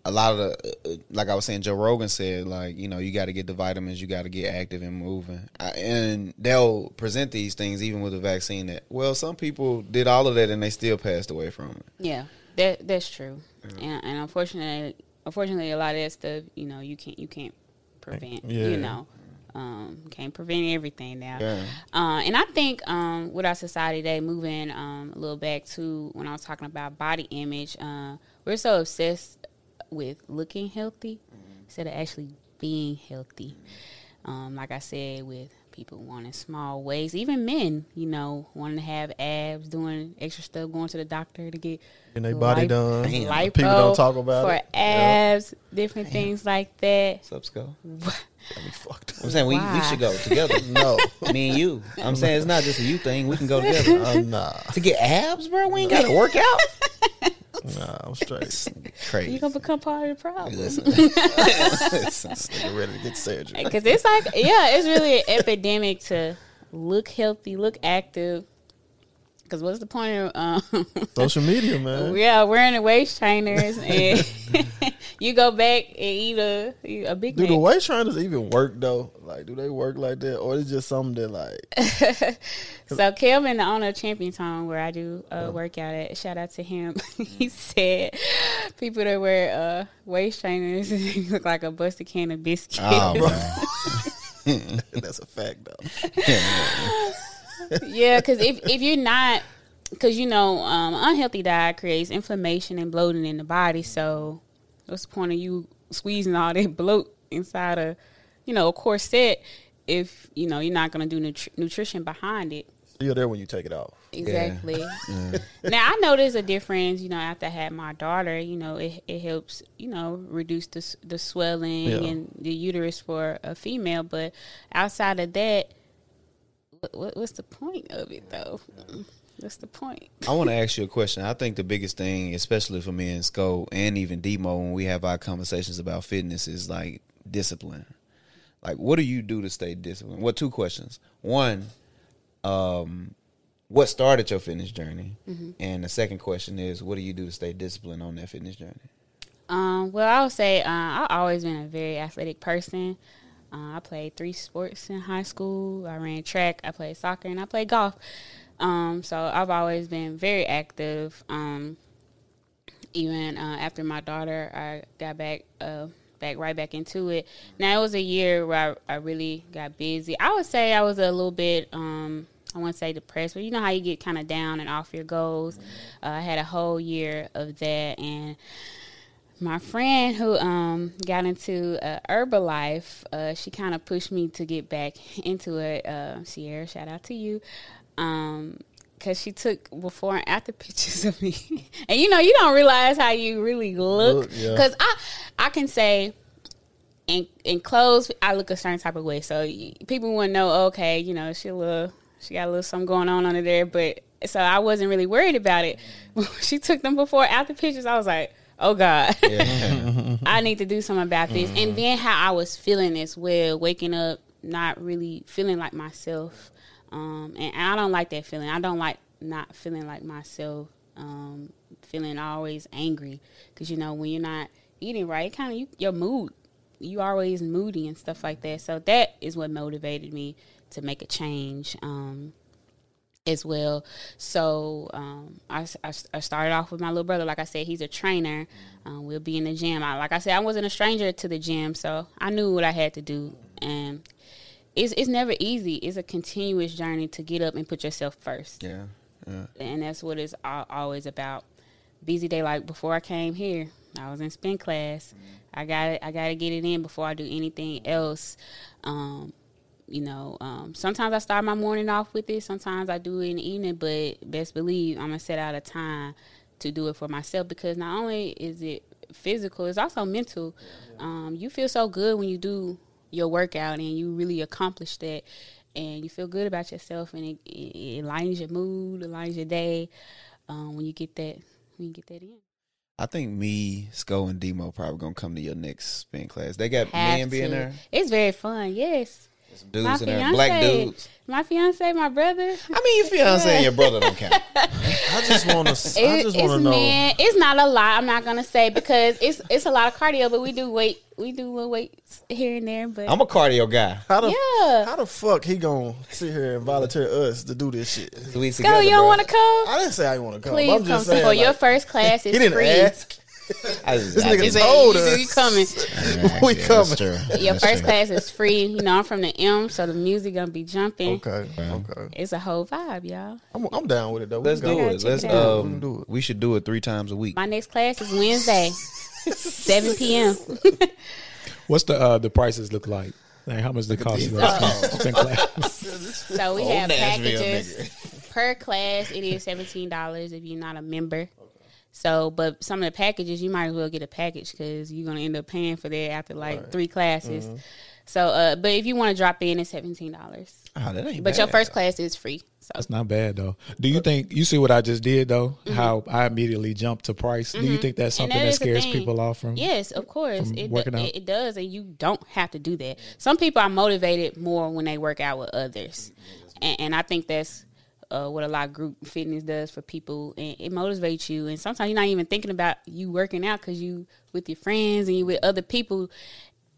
a lot of the, like I was saying, Joe Rogan said, like, you know, you got to get the vitamins, you got to get active and moving. And they'll present these things even with the vaccine that, well, some people did all of that and they still passed away from it. Yeah, that's true. Yeah. And unfortunately, a lot of that stuff, you know, you can't prevent, you know. Can't prevent everything now. Yeah. And I think with our society today, moving a little back to when I was talking about body image, we're so obsessed with looking healthy instead of actually being healthy. Like I said, with people wanting small waist, even men, you know, wanting to have abs, doing extra stuff, going to the doctor to get their body done. Lipo, people don't talk about for it. For abs, different things like that. What's up, Sco? Got me fucked up. I'm saying we should go together. No. Me and you. I'm saying it's not just a you thing. We can go together. Nah. To get abs, bro? We ain't got to work out. Nah, I'm straight. Crazy. You're going to become part of the problem. Listen. Listen, ready to get surgery. Because it's like, yeah, it's really an epidemic to look healthy, look active. Because what's the point of social media, man? Yeah, wearing the waist trainers. And you go back and eat a Big Mac. Do the waist trainers even work, though? Like, do they work like that? Or is it just something that, like... So, Kelvin, the owner of Champion Tone, where I do workout at, shout out to him. He said, people that wear waist trainers look like a busted can of biscuits. Oh, bro. That's a fact, though. Yeah. Yeah, because if you're not, because, you know, unhealthy diet creates inflammation and bloating in the body. So what's the point of you squeezing all that bloat inside a, you know, a corset if, you know, you're not going to do nutrition behind it? You're there when you take it off. Exactly. Yeah. Now, I know there's a difference, you know, after I had my daughter, you know, it helps, you know, reduce the swelling and the uterus for a female. But outside of that, what's the point of it, though? What's the point? I want to ask you a question. I think the biggest thing, especially for me and Sco and even Demo, when we have our conversations about fitness, is like discipline. Like, what do you do to stay disciplined? Well, two questions. One, what started your fitness journey? Mm-hmm. And the second question is, what do you do to stay disciplined on that fitness journey? Well, I would say I've always been a very athletic person. I played 3 sports in high school. I ran track, I played soccer, and I played golf. So I've always been very active. Even after my daughter, I got back into it. Now, it was a year where I really got busy. I would say I was a little bit, I wouldn't say depressed, but you know how you get kind of down and off your goals. Mm-hmm. I had a whole year of that, and my friend who got into Herbalife, she kind of pushed me to get back into it. Sierra, shout out to you. Because she took before and after pictures of me. And, you know, you don't realize how you really look. Because I can say in clothes, I look a certain type of way. So people wouldn't know, okay, you know, she got a little something going on under there. But so I wasn't really worried about it. She took them before and after pictures. I was like, oh, God, I need to do something about this. Mm-hmm. And then how I was feeling as well, waking up, not really feeling like myself. And I don't like that feeling. I don't like not feeling like myself, feeling always angry. Because, you know, when you're not eating right, it kind of your mood. You always moody and stuff like that. So that is what motivated me to make a change. as well. So I started off with my little brother. Like I said, he's a trainer. We'll be in the gym. I wasn't a stranger to the gym, so I knew what I had to do. And it's never easy. It's a continuous journey to get up and put yourself first. Yeah, yeah. And that's what it's always about. Busy day, like before I came here, I was in spin class. I got to get it in before I do anything else. Sometimes I start my morning off with it. Sometimes I do it in the evening, but best believe I'm going to set out a time to do it for myself, because not only is it physical, it's also mental. You feel so good when you do your workout and you really accomplish that, and you feel good about yourself, and it lightens your mood, it lightens your day when you get that in. I think me, Sko, and Demo probably going to come to your next spin class. They got men being there. It's very fun, yes. There's some dudes in there, black dudes. My fiance, my brother. I mean, your fiance and your brother don't count. I just want to know. Man, it's not a lot. I'm not going to say, because it's a lot of cardio, but we do weight. We do little weights here and there. But I'm a cardio guy. How the fuck he going to sit here and volunteer us to do this shit? So you don't want to come? I didn't say I want to come. Please come. For your first class is free. He didn't ask. This nigga told us. You coming. Right, we coming. Your first class is free. You know, I'm from the M, so the music going to be jumping. Okay. It's a whole vibe, y'all. I'm down with it, though. Let's do it. We should do it 3 times a week. My next class is Wednesday, 7 p.m. What's the prices look like? Like, how much does it cost? So we have packages. Per class, it is $17 if you're not a member. So, but some of the packages, you might as well get a package, because you're going to end up paying for that after like 3 classes. Mm-hmm. So, but if you want to drop in, it's $17. Oh, that ain't bad. But your first class is free. So. That's not bad, though. Do you think, you see what I just did, though? Mm-hmm. How I immediately jumped to price. Mm-hmm. Do you think that's something that scares people off from? Yes, of course. It does, and you don't have to do that. Some people are motivated more when they work out with others. And I think that's what a lot of group fitness does for people, and it motivates you. And sometimes you're not even thinking about you working out, because you with your friends and you with other people,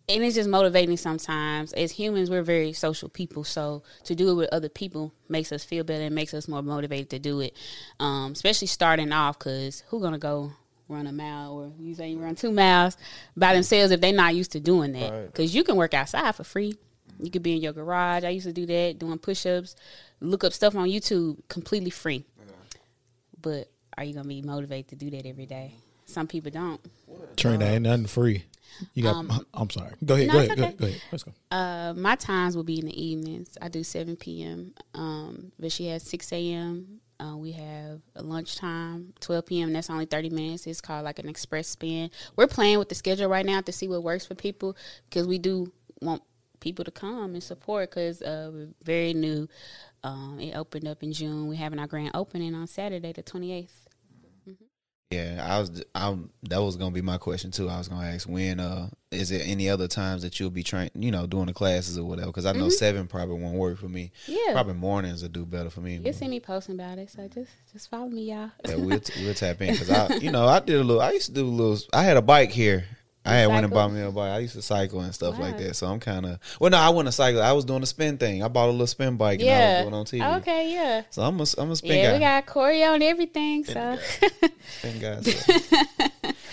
and it's just motivating sometimes. As humans, we're very social people, so to do it with other people makes us feel better and makes us more motivated to do it, especially starting off, because who's going to go run a mile, or you say you run 2 miles by themselves if they're not used to doing that? Because you can work outside for free. You could be in your garage. I used to do that, doing push-ups, look up stuff on YouTube, completely free. Yeah. But are you going to be motivated to do that every day? Some people don't. Trina, ain't nothing free. You got. I'm sorry. Go ahead. Let's go. My times will be in the evenings. I do 7 p.m., but she has 6 a.m. We have a lunchtime, 12 p.m. That's only 30 minutes. It's called like an express spin. We're playing with the schedule right now to see what works for people, because we do want people to come and support, because we're very new. It opened up in June. We're having our grand opening on Saturday, the 28th. Mm-hmm. Yeah, that was gonna be my question too. I was gonna ask, when is there any other times that you'll be doing the classes or whatever? Because I know 7 probably won't work for me. Yeah, probably mornings will do better for me. You'll see me posting about it, so just follow me, y'all. Yeah, we'll tap in, because I used to do a little. I had a bike here. I had went and bought me a bike. I used to cycle and stuff like that. So I'm kind of... Well, no, I wasn't a cycle. I was doing a spin thing. I bought a little spin bike and I was going on TV. Okay, yeah. So I'm a spin guy. Yeah, we got choreo and everything, Spin guy.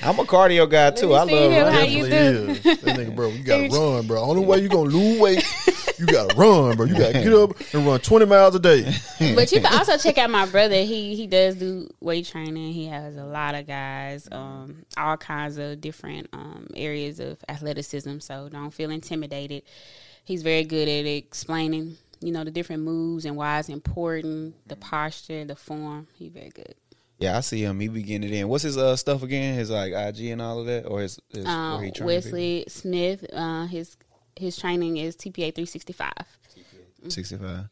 I'm a cardio guy, too. I love running. Definitely is. That nigga, bro, you got to run, bro. Only way you're going to lose weight, you got to run, bro. You got to get up and run 20 miles a day. But you can also check out my brother. He does do weight training. He has a lot of guys, all kinds of different... areas of athleticism, so don't feel intimidated. He's very good at explaining, the different moves and why it's important, the posture, the form. He's very good. Yeah, I see him. He be getting it in. What's his stuff again? His like IG and all of that, or his Wesley Smith. His training is TPA 365. 65.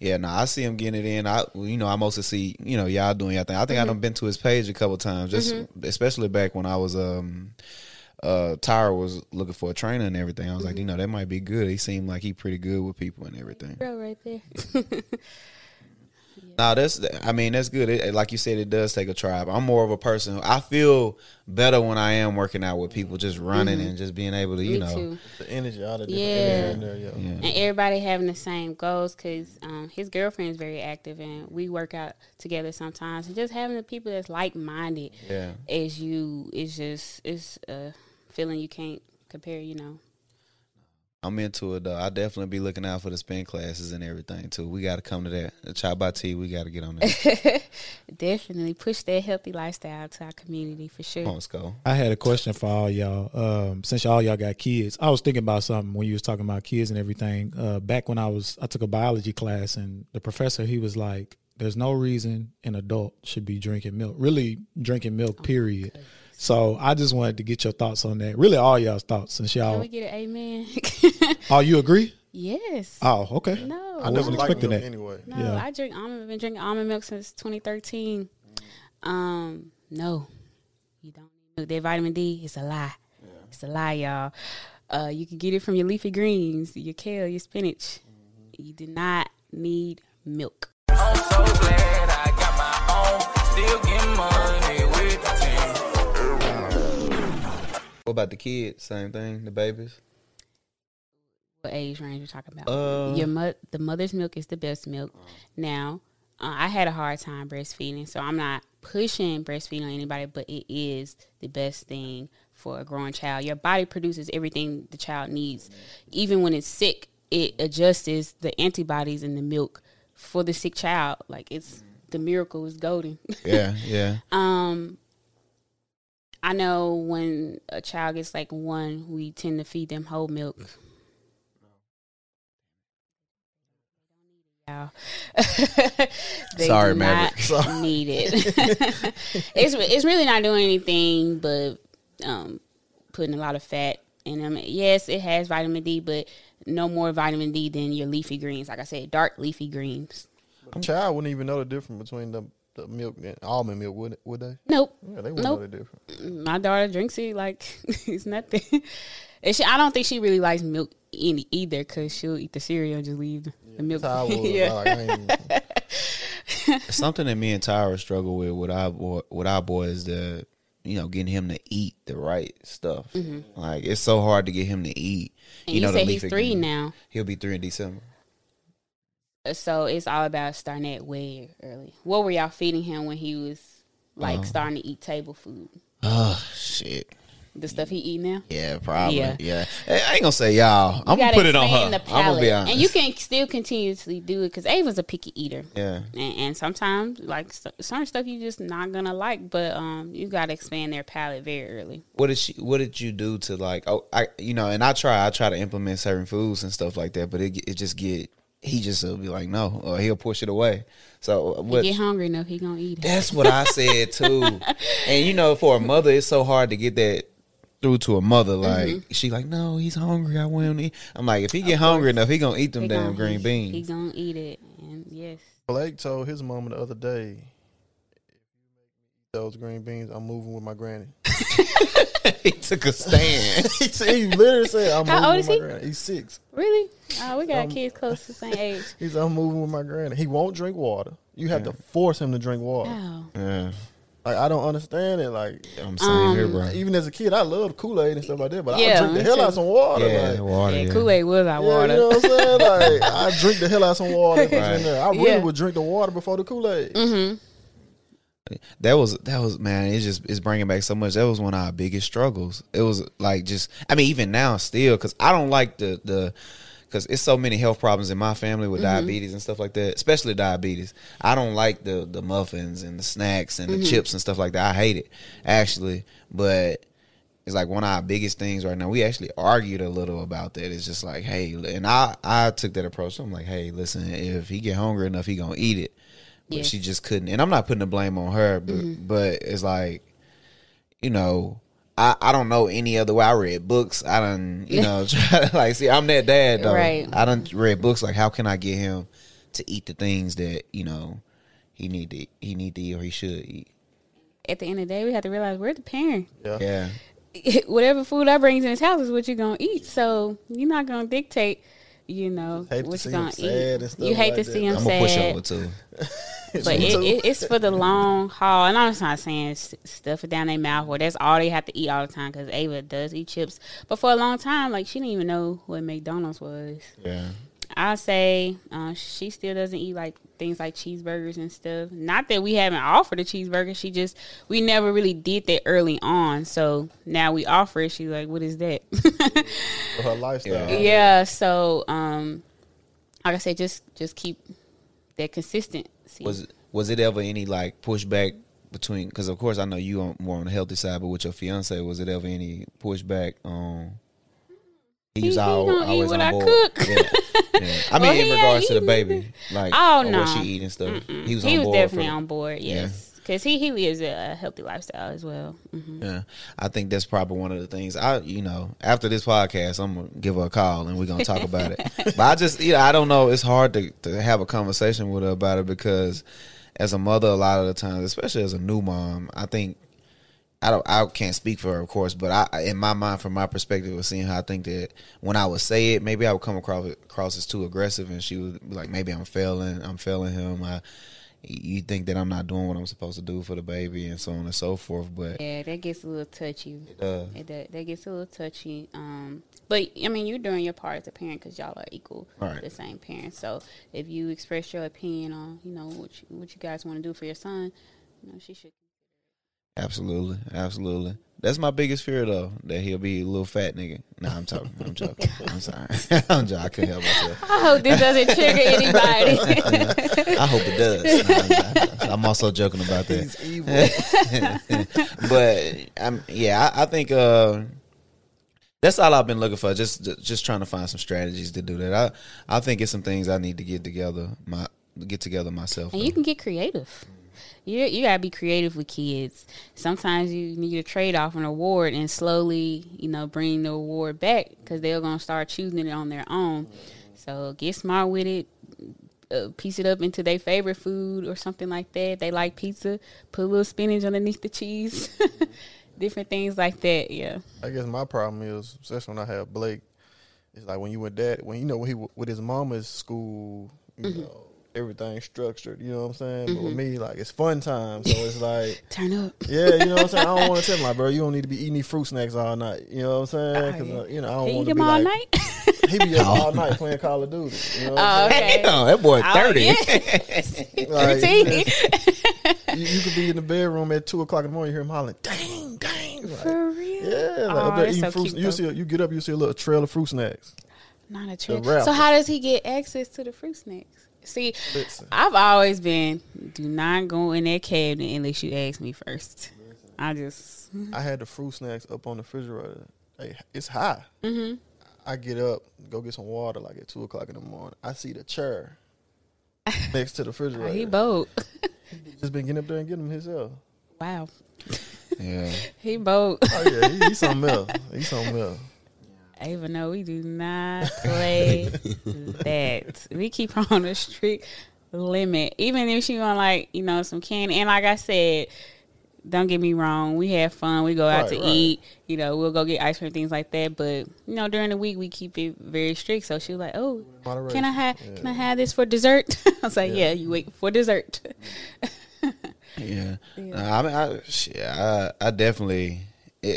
Yeah, no, I see him getting it in. I mostly see, y'all doing y'all thing. I think I done been to his page a couple times, just especially back when I was Tyra was looking for a trainer and everything. I was like, that might be good. He seemed like he pretty good with people and everything. Girl right there. No, that's, I mean, that's good. It, like you said, it does take a tribe. I'm more of a person. I feel better when I am working out with people, just running and just being able to, you know, the energy, all the different energy in there. And everybody having the same goals, because his girlfriend is very active and we work out together sometimes. And just having the people that's like-minded as you, it's just, it's a feeling you can't compare, you know. I'm into it, though. I definitely be looking out for the spin classes and everything, too. We got to come to that. The Chop by T, we got to get on that. Definitely. Push that healthy lifestyle to our community, for sure. Let's go. I had a question for all y'all. Since all y'all got kids, I was thinking about something when you was talking about kids and everything. Back when I took a biology class, and the professor, he was like, there's no reason an adult should be drinking milk. Really, drinking milk, period. Okay. So I just wanted to get your thoughts on that. Really, all y'all's thoughts, since y'all. Can we get an amen? Oh, you agree? Yes. Oh, okay. No, I wasn't expecting that anyway. No, yeah. I drink almond. I've been drinking almond milk since 2013. No, you don't need milk. That vitamin D is a lie. Yeah. It's a lie, y'all. You can get it from your leafy greens, your kale, your spinach. Mm-hmm. You do not need milk. I'm so glad I got my own. Still getting money. What about the kids? Same thing, the babies? What age range you talking about? The mother's milk is the best milk. Now, I had a hard time breastfeeding, so I'm not pushing breastfeeding on anybody, but it is the best thing for a growing child. Your body produces everything the child needs. Even when it's sick, it adjusts the antibodies in the milk for the sick child. Like, it's the miracle is golden. Yeah. I know when a child gets like one, we tend to feed them whole milk. They Sorry, do Maverick. Not Sorry. Need it. It's really not doing anything but putting a lot of fat in them. Yes, it has vitamin D, but no more vitamin D than your leafy greens. Like I said, dark leafy greens. But a child wouldn't even know the difference between them. The milk and almond milk, would they? Nope. Yeah, they wouldn't know the difference. My daughter drinks it like it's nothing. And I don't think she really likes milk either, because she'll eat the cereal and just leave the milk. Something that me and Tyra struggle with our boy is the, you know, getting him to eat the right stuff. Mm-hmm. Like, it's so hard to get him to eat. And you know, say he's 3 now. He'll be 3 in December. So it's all about starting at way early. What were y'all feeding him when he was like starting to eat table food? Oh shit! The stuff he eat now? Yeah, probably. Yeah. I ain't gonna say y'all. I'm gonna put it on her. I'm gonna be honest. And you can still continuously do it, because Ava's a picky eater. Yeah. And sometimes like certain stuff you just not gonna like, but you gotta expand their palate very early. What did you do to like? Oh, I try to implement certain foods and stuff like that, but it just get. He just will be like, no, or he'll push it away. So he get hungry enough, he gonna eat it. That's what I said too. And you know, for a mother, it's so hard to get that through to a mother. Like she like, no, he's hungry. I want him to eat. I'm like, if he get hungry enough, he gonna eat them damn green beans. He gonna eat it. And yes, Blake told his mama the other day, those green beans, I'm moving with my granny. He took a stand. He literally said, I'm How moving old with is my he? Granny. He's 6. Really? Oh, we got kids close to the same age. He said, I'm moving with my granny. He won't drink water. You have to force him to drink water. Oh. Yeah. Like, I don't understand it. Like, I'm saying here, bro. Even as a kid, I loved Kool-Aid and stuff like that, but I drink the hell out some water. Yeah, like, water. Yeah. Kool-Aid was our water. You know what I'm saying? Like, I drink the hell out some water. If it's in there. I really would drink the water before the Kool-Aid. Mm-hmm. That was man. It's bringing back so much. That was one of our biggest struggles. It was like just. I mean, even now still, because I don't like the because it's so many health problems in my family with diabetes and stuff like that, especially diabetes. I don't like the muffins and the snacks and the chips and stuff like that. I hate it actually, but. It's like one of our biggest things right now. We actually argued a little about that. It's just like, hey, and I took that approach. I'm like, hey, listen, if he get hungry enough, he gonna eat it. But she just couldn't. And I'm not putting the blame on her, but it's like, you know, I don't know any other way. I read books. I done, you know, try to, like, see, I'm that dad, though. Right. I done read books, like, how can I get him to eat the things that, you know, he need to eat or he should eat? At the end of the day, we have to realize we're the parent. Yeah. Whatever food I brings in his house is what you're going to eat. So you're not going to dictate. You know what you're gonna eat. You hate to see him sad. I'm gonna push over too. But it's for the long haul. And I'm just not saying stuff it down their mouth or that's all they have to eat all the time, because Ava does eat chips. But for a long time, like, she didn't even know what McDonald's was. Yeah. I say she still doesn't eat, like, things like cheeseburgers and stuff. Not that we haven't offered a cheeseburger. She just, we never really did that early on. So now we offer it. She's like, what is that? Her lifestyle. Yeah. So, like I said, just keep that consistency. Was it ever any, like, pushback between, because, of course, I know you are more on the healthy side, but with your fiance, was it ever any pushback on... He's always on board. Yeah. I mean, well, in regards to the baby, like, oh, no. What she eat and stuff. Mm-mm. He was definitely on board. Yes, because he lives a healthy lifestyle as well. Mm-hmm. Yeah, I think that's probably one of the things. After this podcast, I'm gonna give her a call and we're gonna talk about it. But I just, I don't know. It's hard to have a conversation with her about it, because as a mother, a lot of the times, especially as a new mom, I think. I can't speak for her, of course, but I, in my mind, from my perspective of seeing her, I think that when I would say it, maybe I would come across as too aggressive, and she would be like, maybe I'm failing him. You think that I'm not doing what I'm supposed to do for the baby, and so on and so forth. But yeah, that gets a little touchy. It does. That gets a little touchy. But I mean, you're doing your part as a parent, because y'all are equal, right? The same parents. So if you express your opinion on, what you guys want to do for your son, she should. Absolutely. That's my biggest fear, though, that he'll be a little fat nigga. Nah, I'm joking. I'm sorry. I'm joking. I couldn't help myself. I hope this doesn't trigger anybody. I hope it does. I'm also joking about that. He's evil. But I think that's all I've been looking for. Just trying to find some strategies to do that. I think it's some things I need to get together myself. And you can get creative. You gotta be creative with kids. Sometimes you need to trade off an award and slowly, bring the award back, because they're gonna start choosing it on their own. So get smart with it. Piece it up into their favorite food or something like that. If they like pizza, put a little spinach underneath the cheese. Different things like that. Yeah. I guess my problem is, especially when I have Blake, it's like when you with dad, when he with his mama's school, you know. Everything's structured, you know what I'm saying? Mm-hmm. But with me, like, it's fun time, so it's like... Turn up. Yeah, you know what I'm saying? I don't want to tell him, like, bro, you don't need to be eating these fruit snacks all night, you know what I'm saying? Because, I don't want to be all like... He be up all night playing Call of Duty, you know what I'm saying? Damn, that boy 30. Yeah. Like, 13. You could be in the bedroom at 2 o'clock in the morning, you hear him hollering, dang. Like, for real? Yeah, like, up there eating fruit. You get up, you see a little trail of fruit snacks. Not a trail. So how does he get access to the fruit snacks? See, listen. I've always been, do not go in that cabinet unless you ask me first. Listen. I had the fruit snacks up on the refrigerator. Hey, it's high. Mm-hmm. I get up, go get some water like at 2 o'clock in the morning. I see the chair next to the refrigerator. He bold. Just been getting up there and getting him himself. Wow. Yeah. He bold. Oh, yeah. He's something else. He's something else. Even though we do not play that. We keep on a strict limit. Even if she want, like, some candy. And like I said, don't get me wrong. We have fun. We go out to eat. We'll go get ice cream, things like that. But, during the week, we keep it very strict. So she was like, oh, moderation. Can I have this for dessert? I was like, yeah, you wait for dessert. Yeah. I mean, I definitely...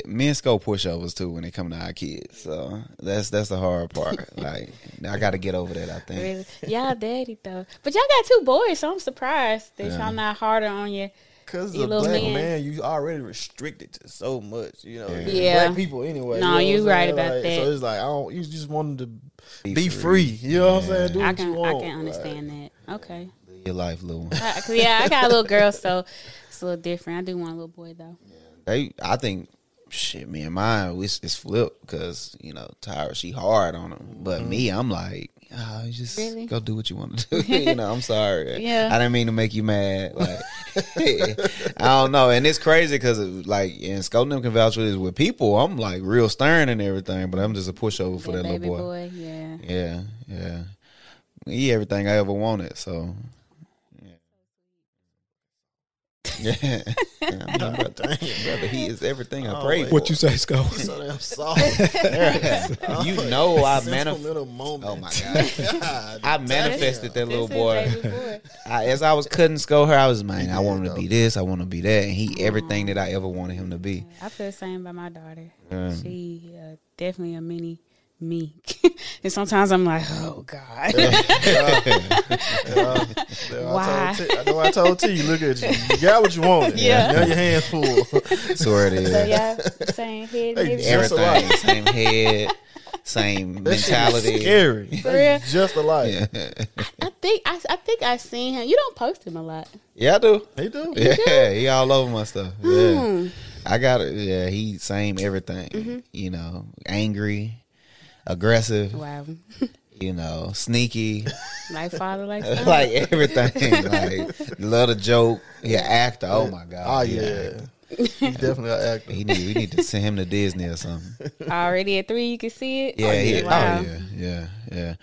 Men go pushovers too when they come to our kids, so that's the hard part. Like, I got to get over that. I think really? Y'all daddy though, but y'all got 2 boys, so I'm surprised that y'all not harder on you. Because as a black man, you already restricted to so much, black people anyway. No, you right about that. So it's like you just want them to be free. You know what I'm saying? Do what you want. I can understand that. Okay, live your life, little one. Yeah, I got a little girl, so it's a little different. I do want a little boy though. I think. Shit, me and mine, it's flipped because, Tyra, she hard on him. But me, I'm like, just really? Go do what you want to do. I'm sorry. Yeah. I didn't mean to make you mad. Like, I don't know. And it's crazy because, and Scott and them can vouch for this with people. I'm, like, real stern and everything, but I'm just a pushover for that little boy. Yeah. He everything I ever wanted, so. Yeah. Brother, he is everything I pray for. What you say, Sco? So damn soft. You know I manifested. Oh, my God. I manifested that little boy. As I was cutting Sco her, I was, man, I want him to be this. I want him to be that. And he everything that I ever wanted him to be. I feel the same by my daughter. She definitely a mini me. And sometimes I'm like, oh God. Why? I told T, look at you. You got what you wanted. Yeah. Now your hands full. Swear it is. So yeah, same head. Everything. Same head. Same mentality. That scary. For real? Just alike. Yeah. I think I seen him. You don't post him a lot. Yeah, I do. He do. Yeah, he all over my stuff. Yeah. I got it. Yeah, he same everything. Mm-hmm. You know, angry. Aggressive. Wow. You know, sneaky. Like father, like son. Like everything. Like love to joke. Yeah, actor. Oh my God. Oh yeah. He's definitely an actor. We need to send him to Disney or something. Already at 3 you can see it. Yeah, oh yeah. Wow. Oh yeah. Yeah. Yeah.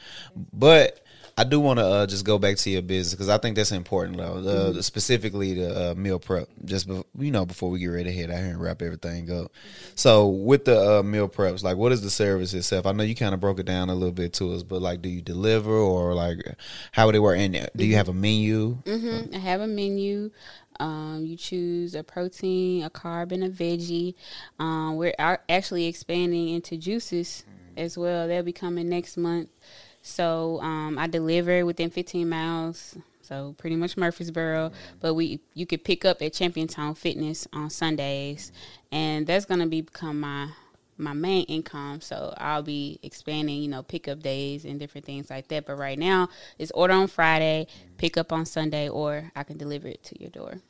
But I do want to just go back to your business, because I think that's important, mm-hmm. specifically the meal prep, just, before we get ready to head out here and wrap everything up. Mm-hmm. So with the meal preps, like, what is the service itself? I know you kind of broke it down a little bit to us, but, like, do you deliver or, like, how would it work? And do you have a menu? Mm-hmm. I have a menu. You choose a protein, a carb, and a veggie. We're actually expanding into juices as well. They'll be coming next month. So I deliver within 15 miles, so pretty much Murfreesboro. But you could pick up at Champion Tone Fitness on Sundays, and that's gonna become my main income. So I'll be expanding, pickup days and different things like that. But right now, it's order on Friday, pick up on Sunday, or I can deliver it to your door.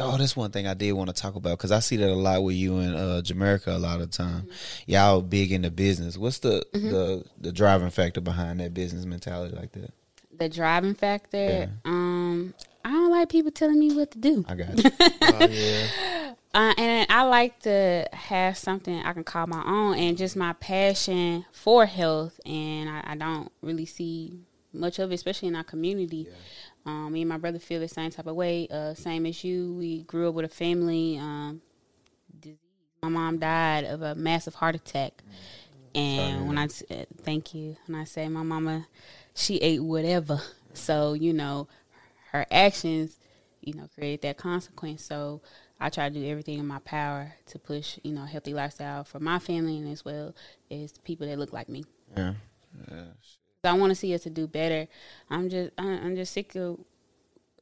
Oh, that's one thing I did want to talk about, because I see that a lot with you and Jamerica a lot of the time. Mm-hmm. Y'all big in the business. What's the driving factor behind that business mentality like that? The driving factor? Yeah. I don't like people telling me what to do. I got you. Oh, yeah. And I like to have something I can call my own, and just my passion for health. And I don't really see much of it, especially in our community. Yeah. Me and my brother feel the same type of way, same as you. We grew up with a family disease. My mom died of a massive heart attack. And sorry, when thank you. When I say my mama, she ate whatever. So, her actions, created that consequence. So I try to do everything in my power to push, healthy lifestyle for my family, and as well as people that look like me. Yeah, yeah. I want to see us to do better. I'm just sick of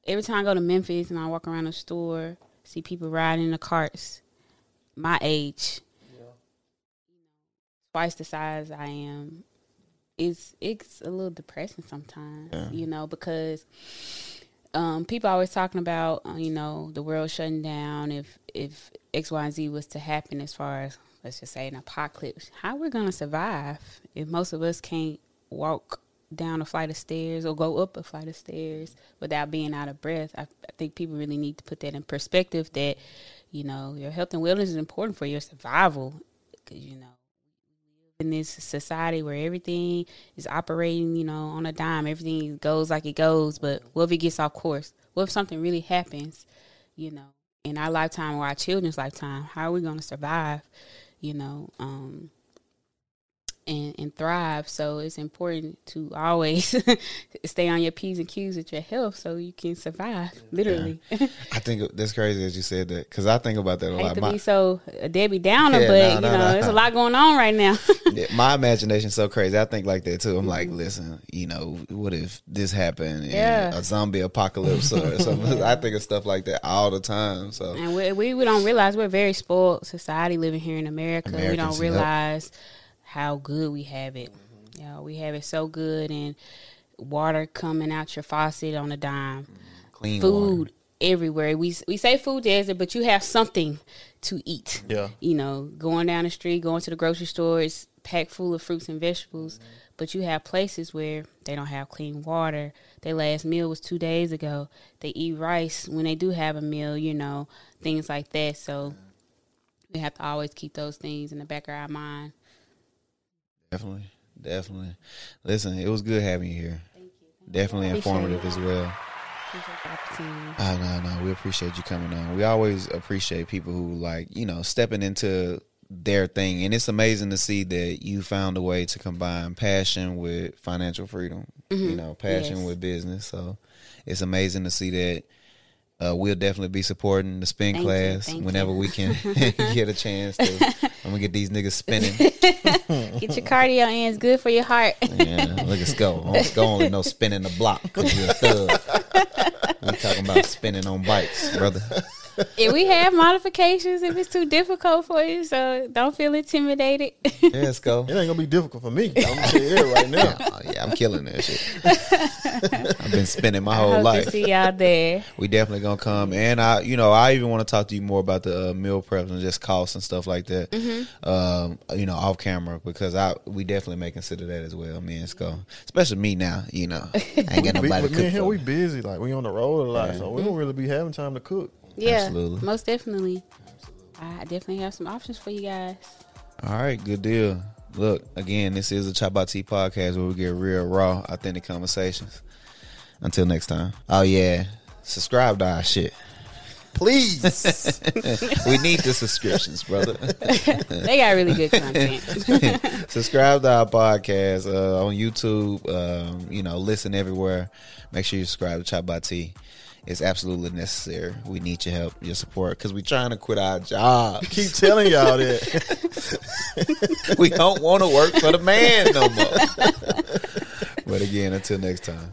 every time I go to Memphis and I walk around the store, see people riding in the carts my age, twice the size I am. It's a little depressing sometimes, because people are always talking about the world shutting down if X, Y, and Z was to happen, as far as, let's just say, an apocalypse. How we're gonna survive if most of us can't walk down a flight of stairs or go up a flight of stairs without being out of breath? I think people really need to put that in perspective, that your health and wellness is important for your survival, because in this society where everything is operating on a dime, everything goes like it goes. But what if it gets off course? What if something really happens in our lifetime or our children's lifetime? How are we going to survive and thrive? So it's important to always stay on your P's and Q's with your health, so you can survive, literally. Yeah. I think that's crazy that you said that, because I think about that a lot. I hate to be so Debbie Downer, but there's a lot going on right now. Yeah, my imagination's so crazy. I think like that too. I'm like, listen, what if this happened? And a zombie apocalypse or something. I think of stuff like that all the time. So, and we don't realize we're a very spoiled society living here in America. Americans, we don't realize how good we have it. We have it so good, and water coming out your faucet on a dime. Clean food water everywhere. We say food desert, but you have something to eat. Yeah. Going down the street, going to the grocery store, it's packed full of fruits and vegetables. Mm-hmm. But you have places where they don't have clean water. Their last meal was 2 days ago. They eat rice when they do have a meal, things like that. So we have to always keep those things in the back of our mind. Definitely. Listen, it was good having you here. Thank you. Definitely informative as well. No, we appreciate you coming on. We always appreciate people who, like, you know, stepping into their thing. And it's amazing to see that you found a way to combine passion with financial freedom, mm-hmm. you know, passion yes. with business. So it's amazing to see that. We'll definitely be supporting the spin class whenever we can get a chance to. I'm going to get these niggas spinning. Get your cardio in. It's good for your heart. Yeah, look at Sco. On Sco only know spinning the block because you're a thug. I'm talking about spinning on bikes, brother. If we have modifications, if it's too difficult for you, so don't feel intimidated. Yeah, Sco. It ain't going to be difficult for me. I'm here right now. Yeah, I'm killing that shit. I've been spinning my whole life. I hope to see y'all there. We definitely going to come. And, I even want to talk to you more about the meal prep and just costs and stuff like that, mm-hmm. Off camera, because we definitely may consider that as well, me and Sco. Especially me now, you know. I ain't got nobody to cook for. We busy. Like, we on the road a lot, yeah. So we don't really be having time to cook. Yeah, absolutely. Most definitely. I definitely have some options for you guys. All right, good deal. Look, again, this is a Chop by T podcast where we get real, raw, authentic conversations. Until next time. Oh, yeah. Subscribe to our shit. Please. We need the subscriptions, brother. They got really good content. Subscribe to our podcast on YouTube. Listen everywhere. Make sure you subscribe to Chop by T. It's absolutely necessary. We need your help, your support, because we're trying to quit our jobs. Keep telling y'all that. We don't want to work for the man no more. But again, until next time.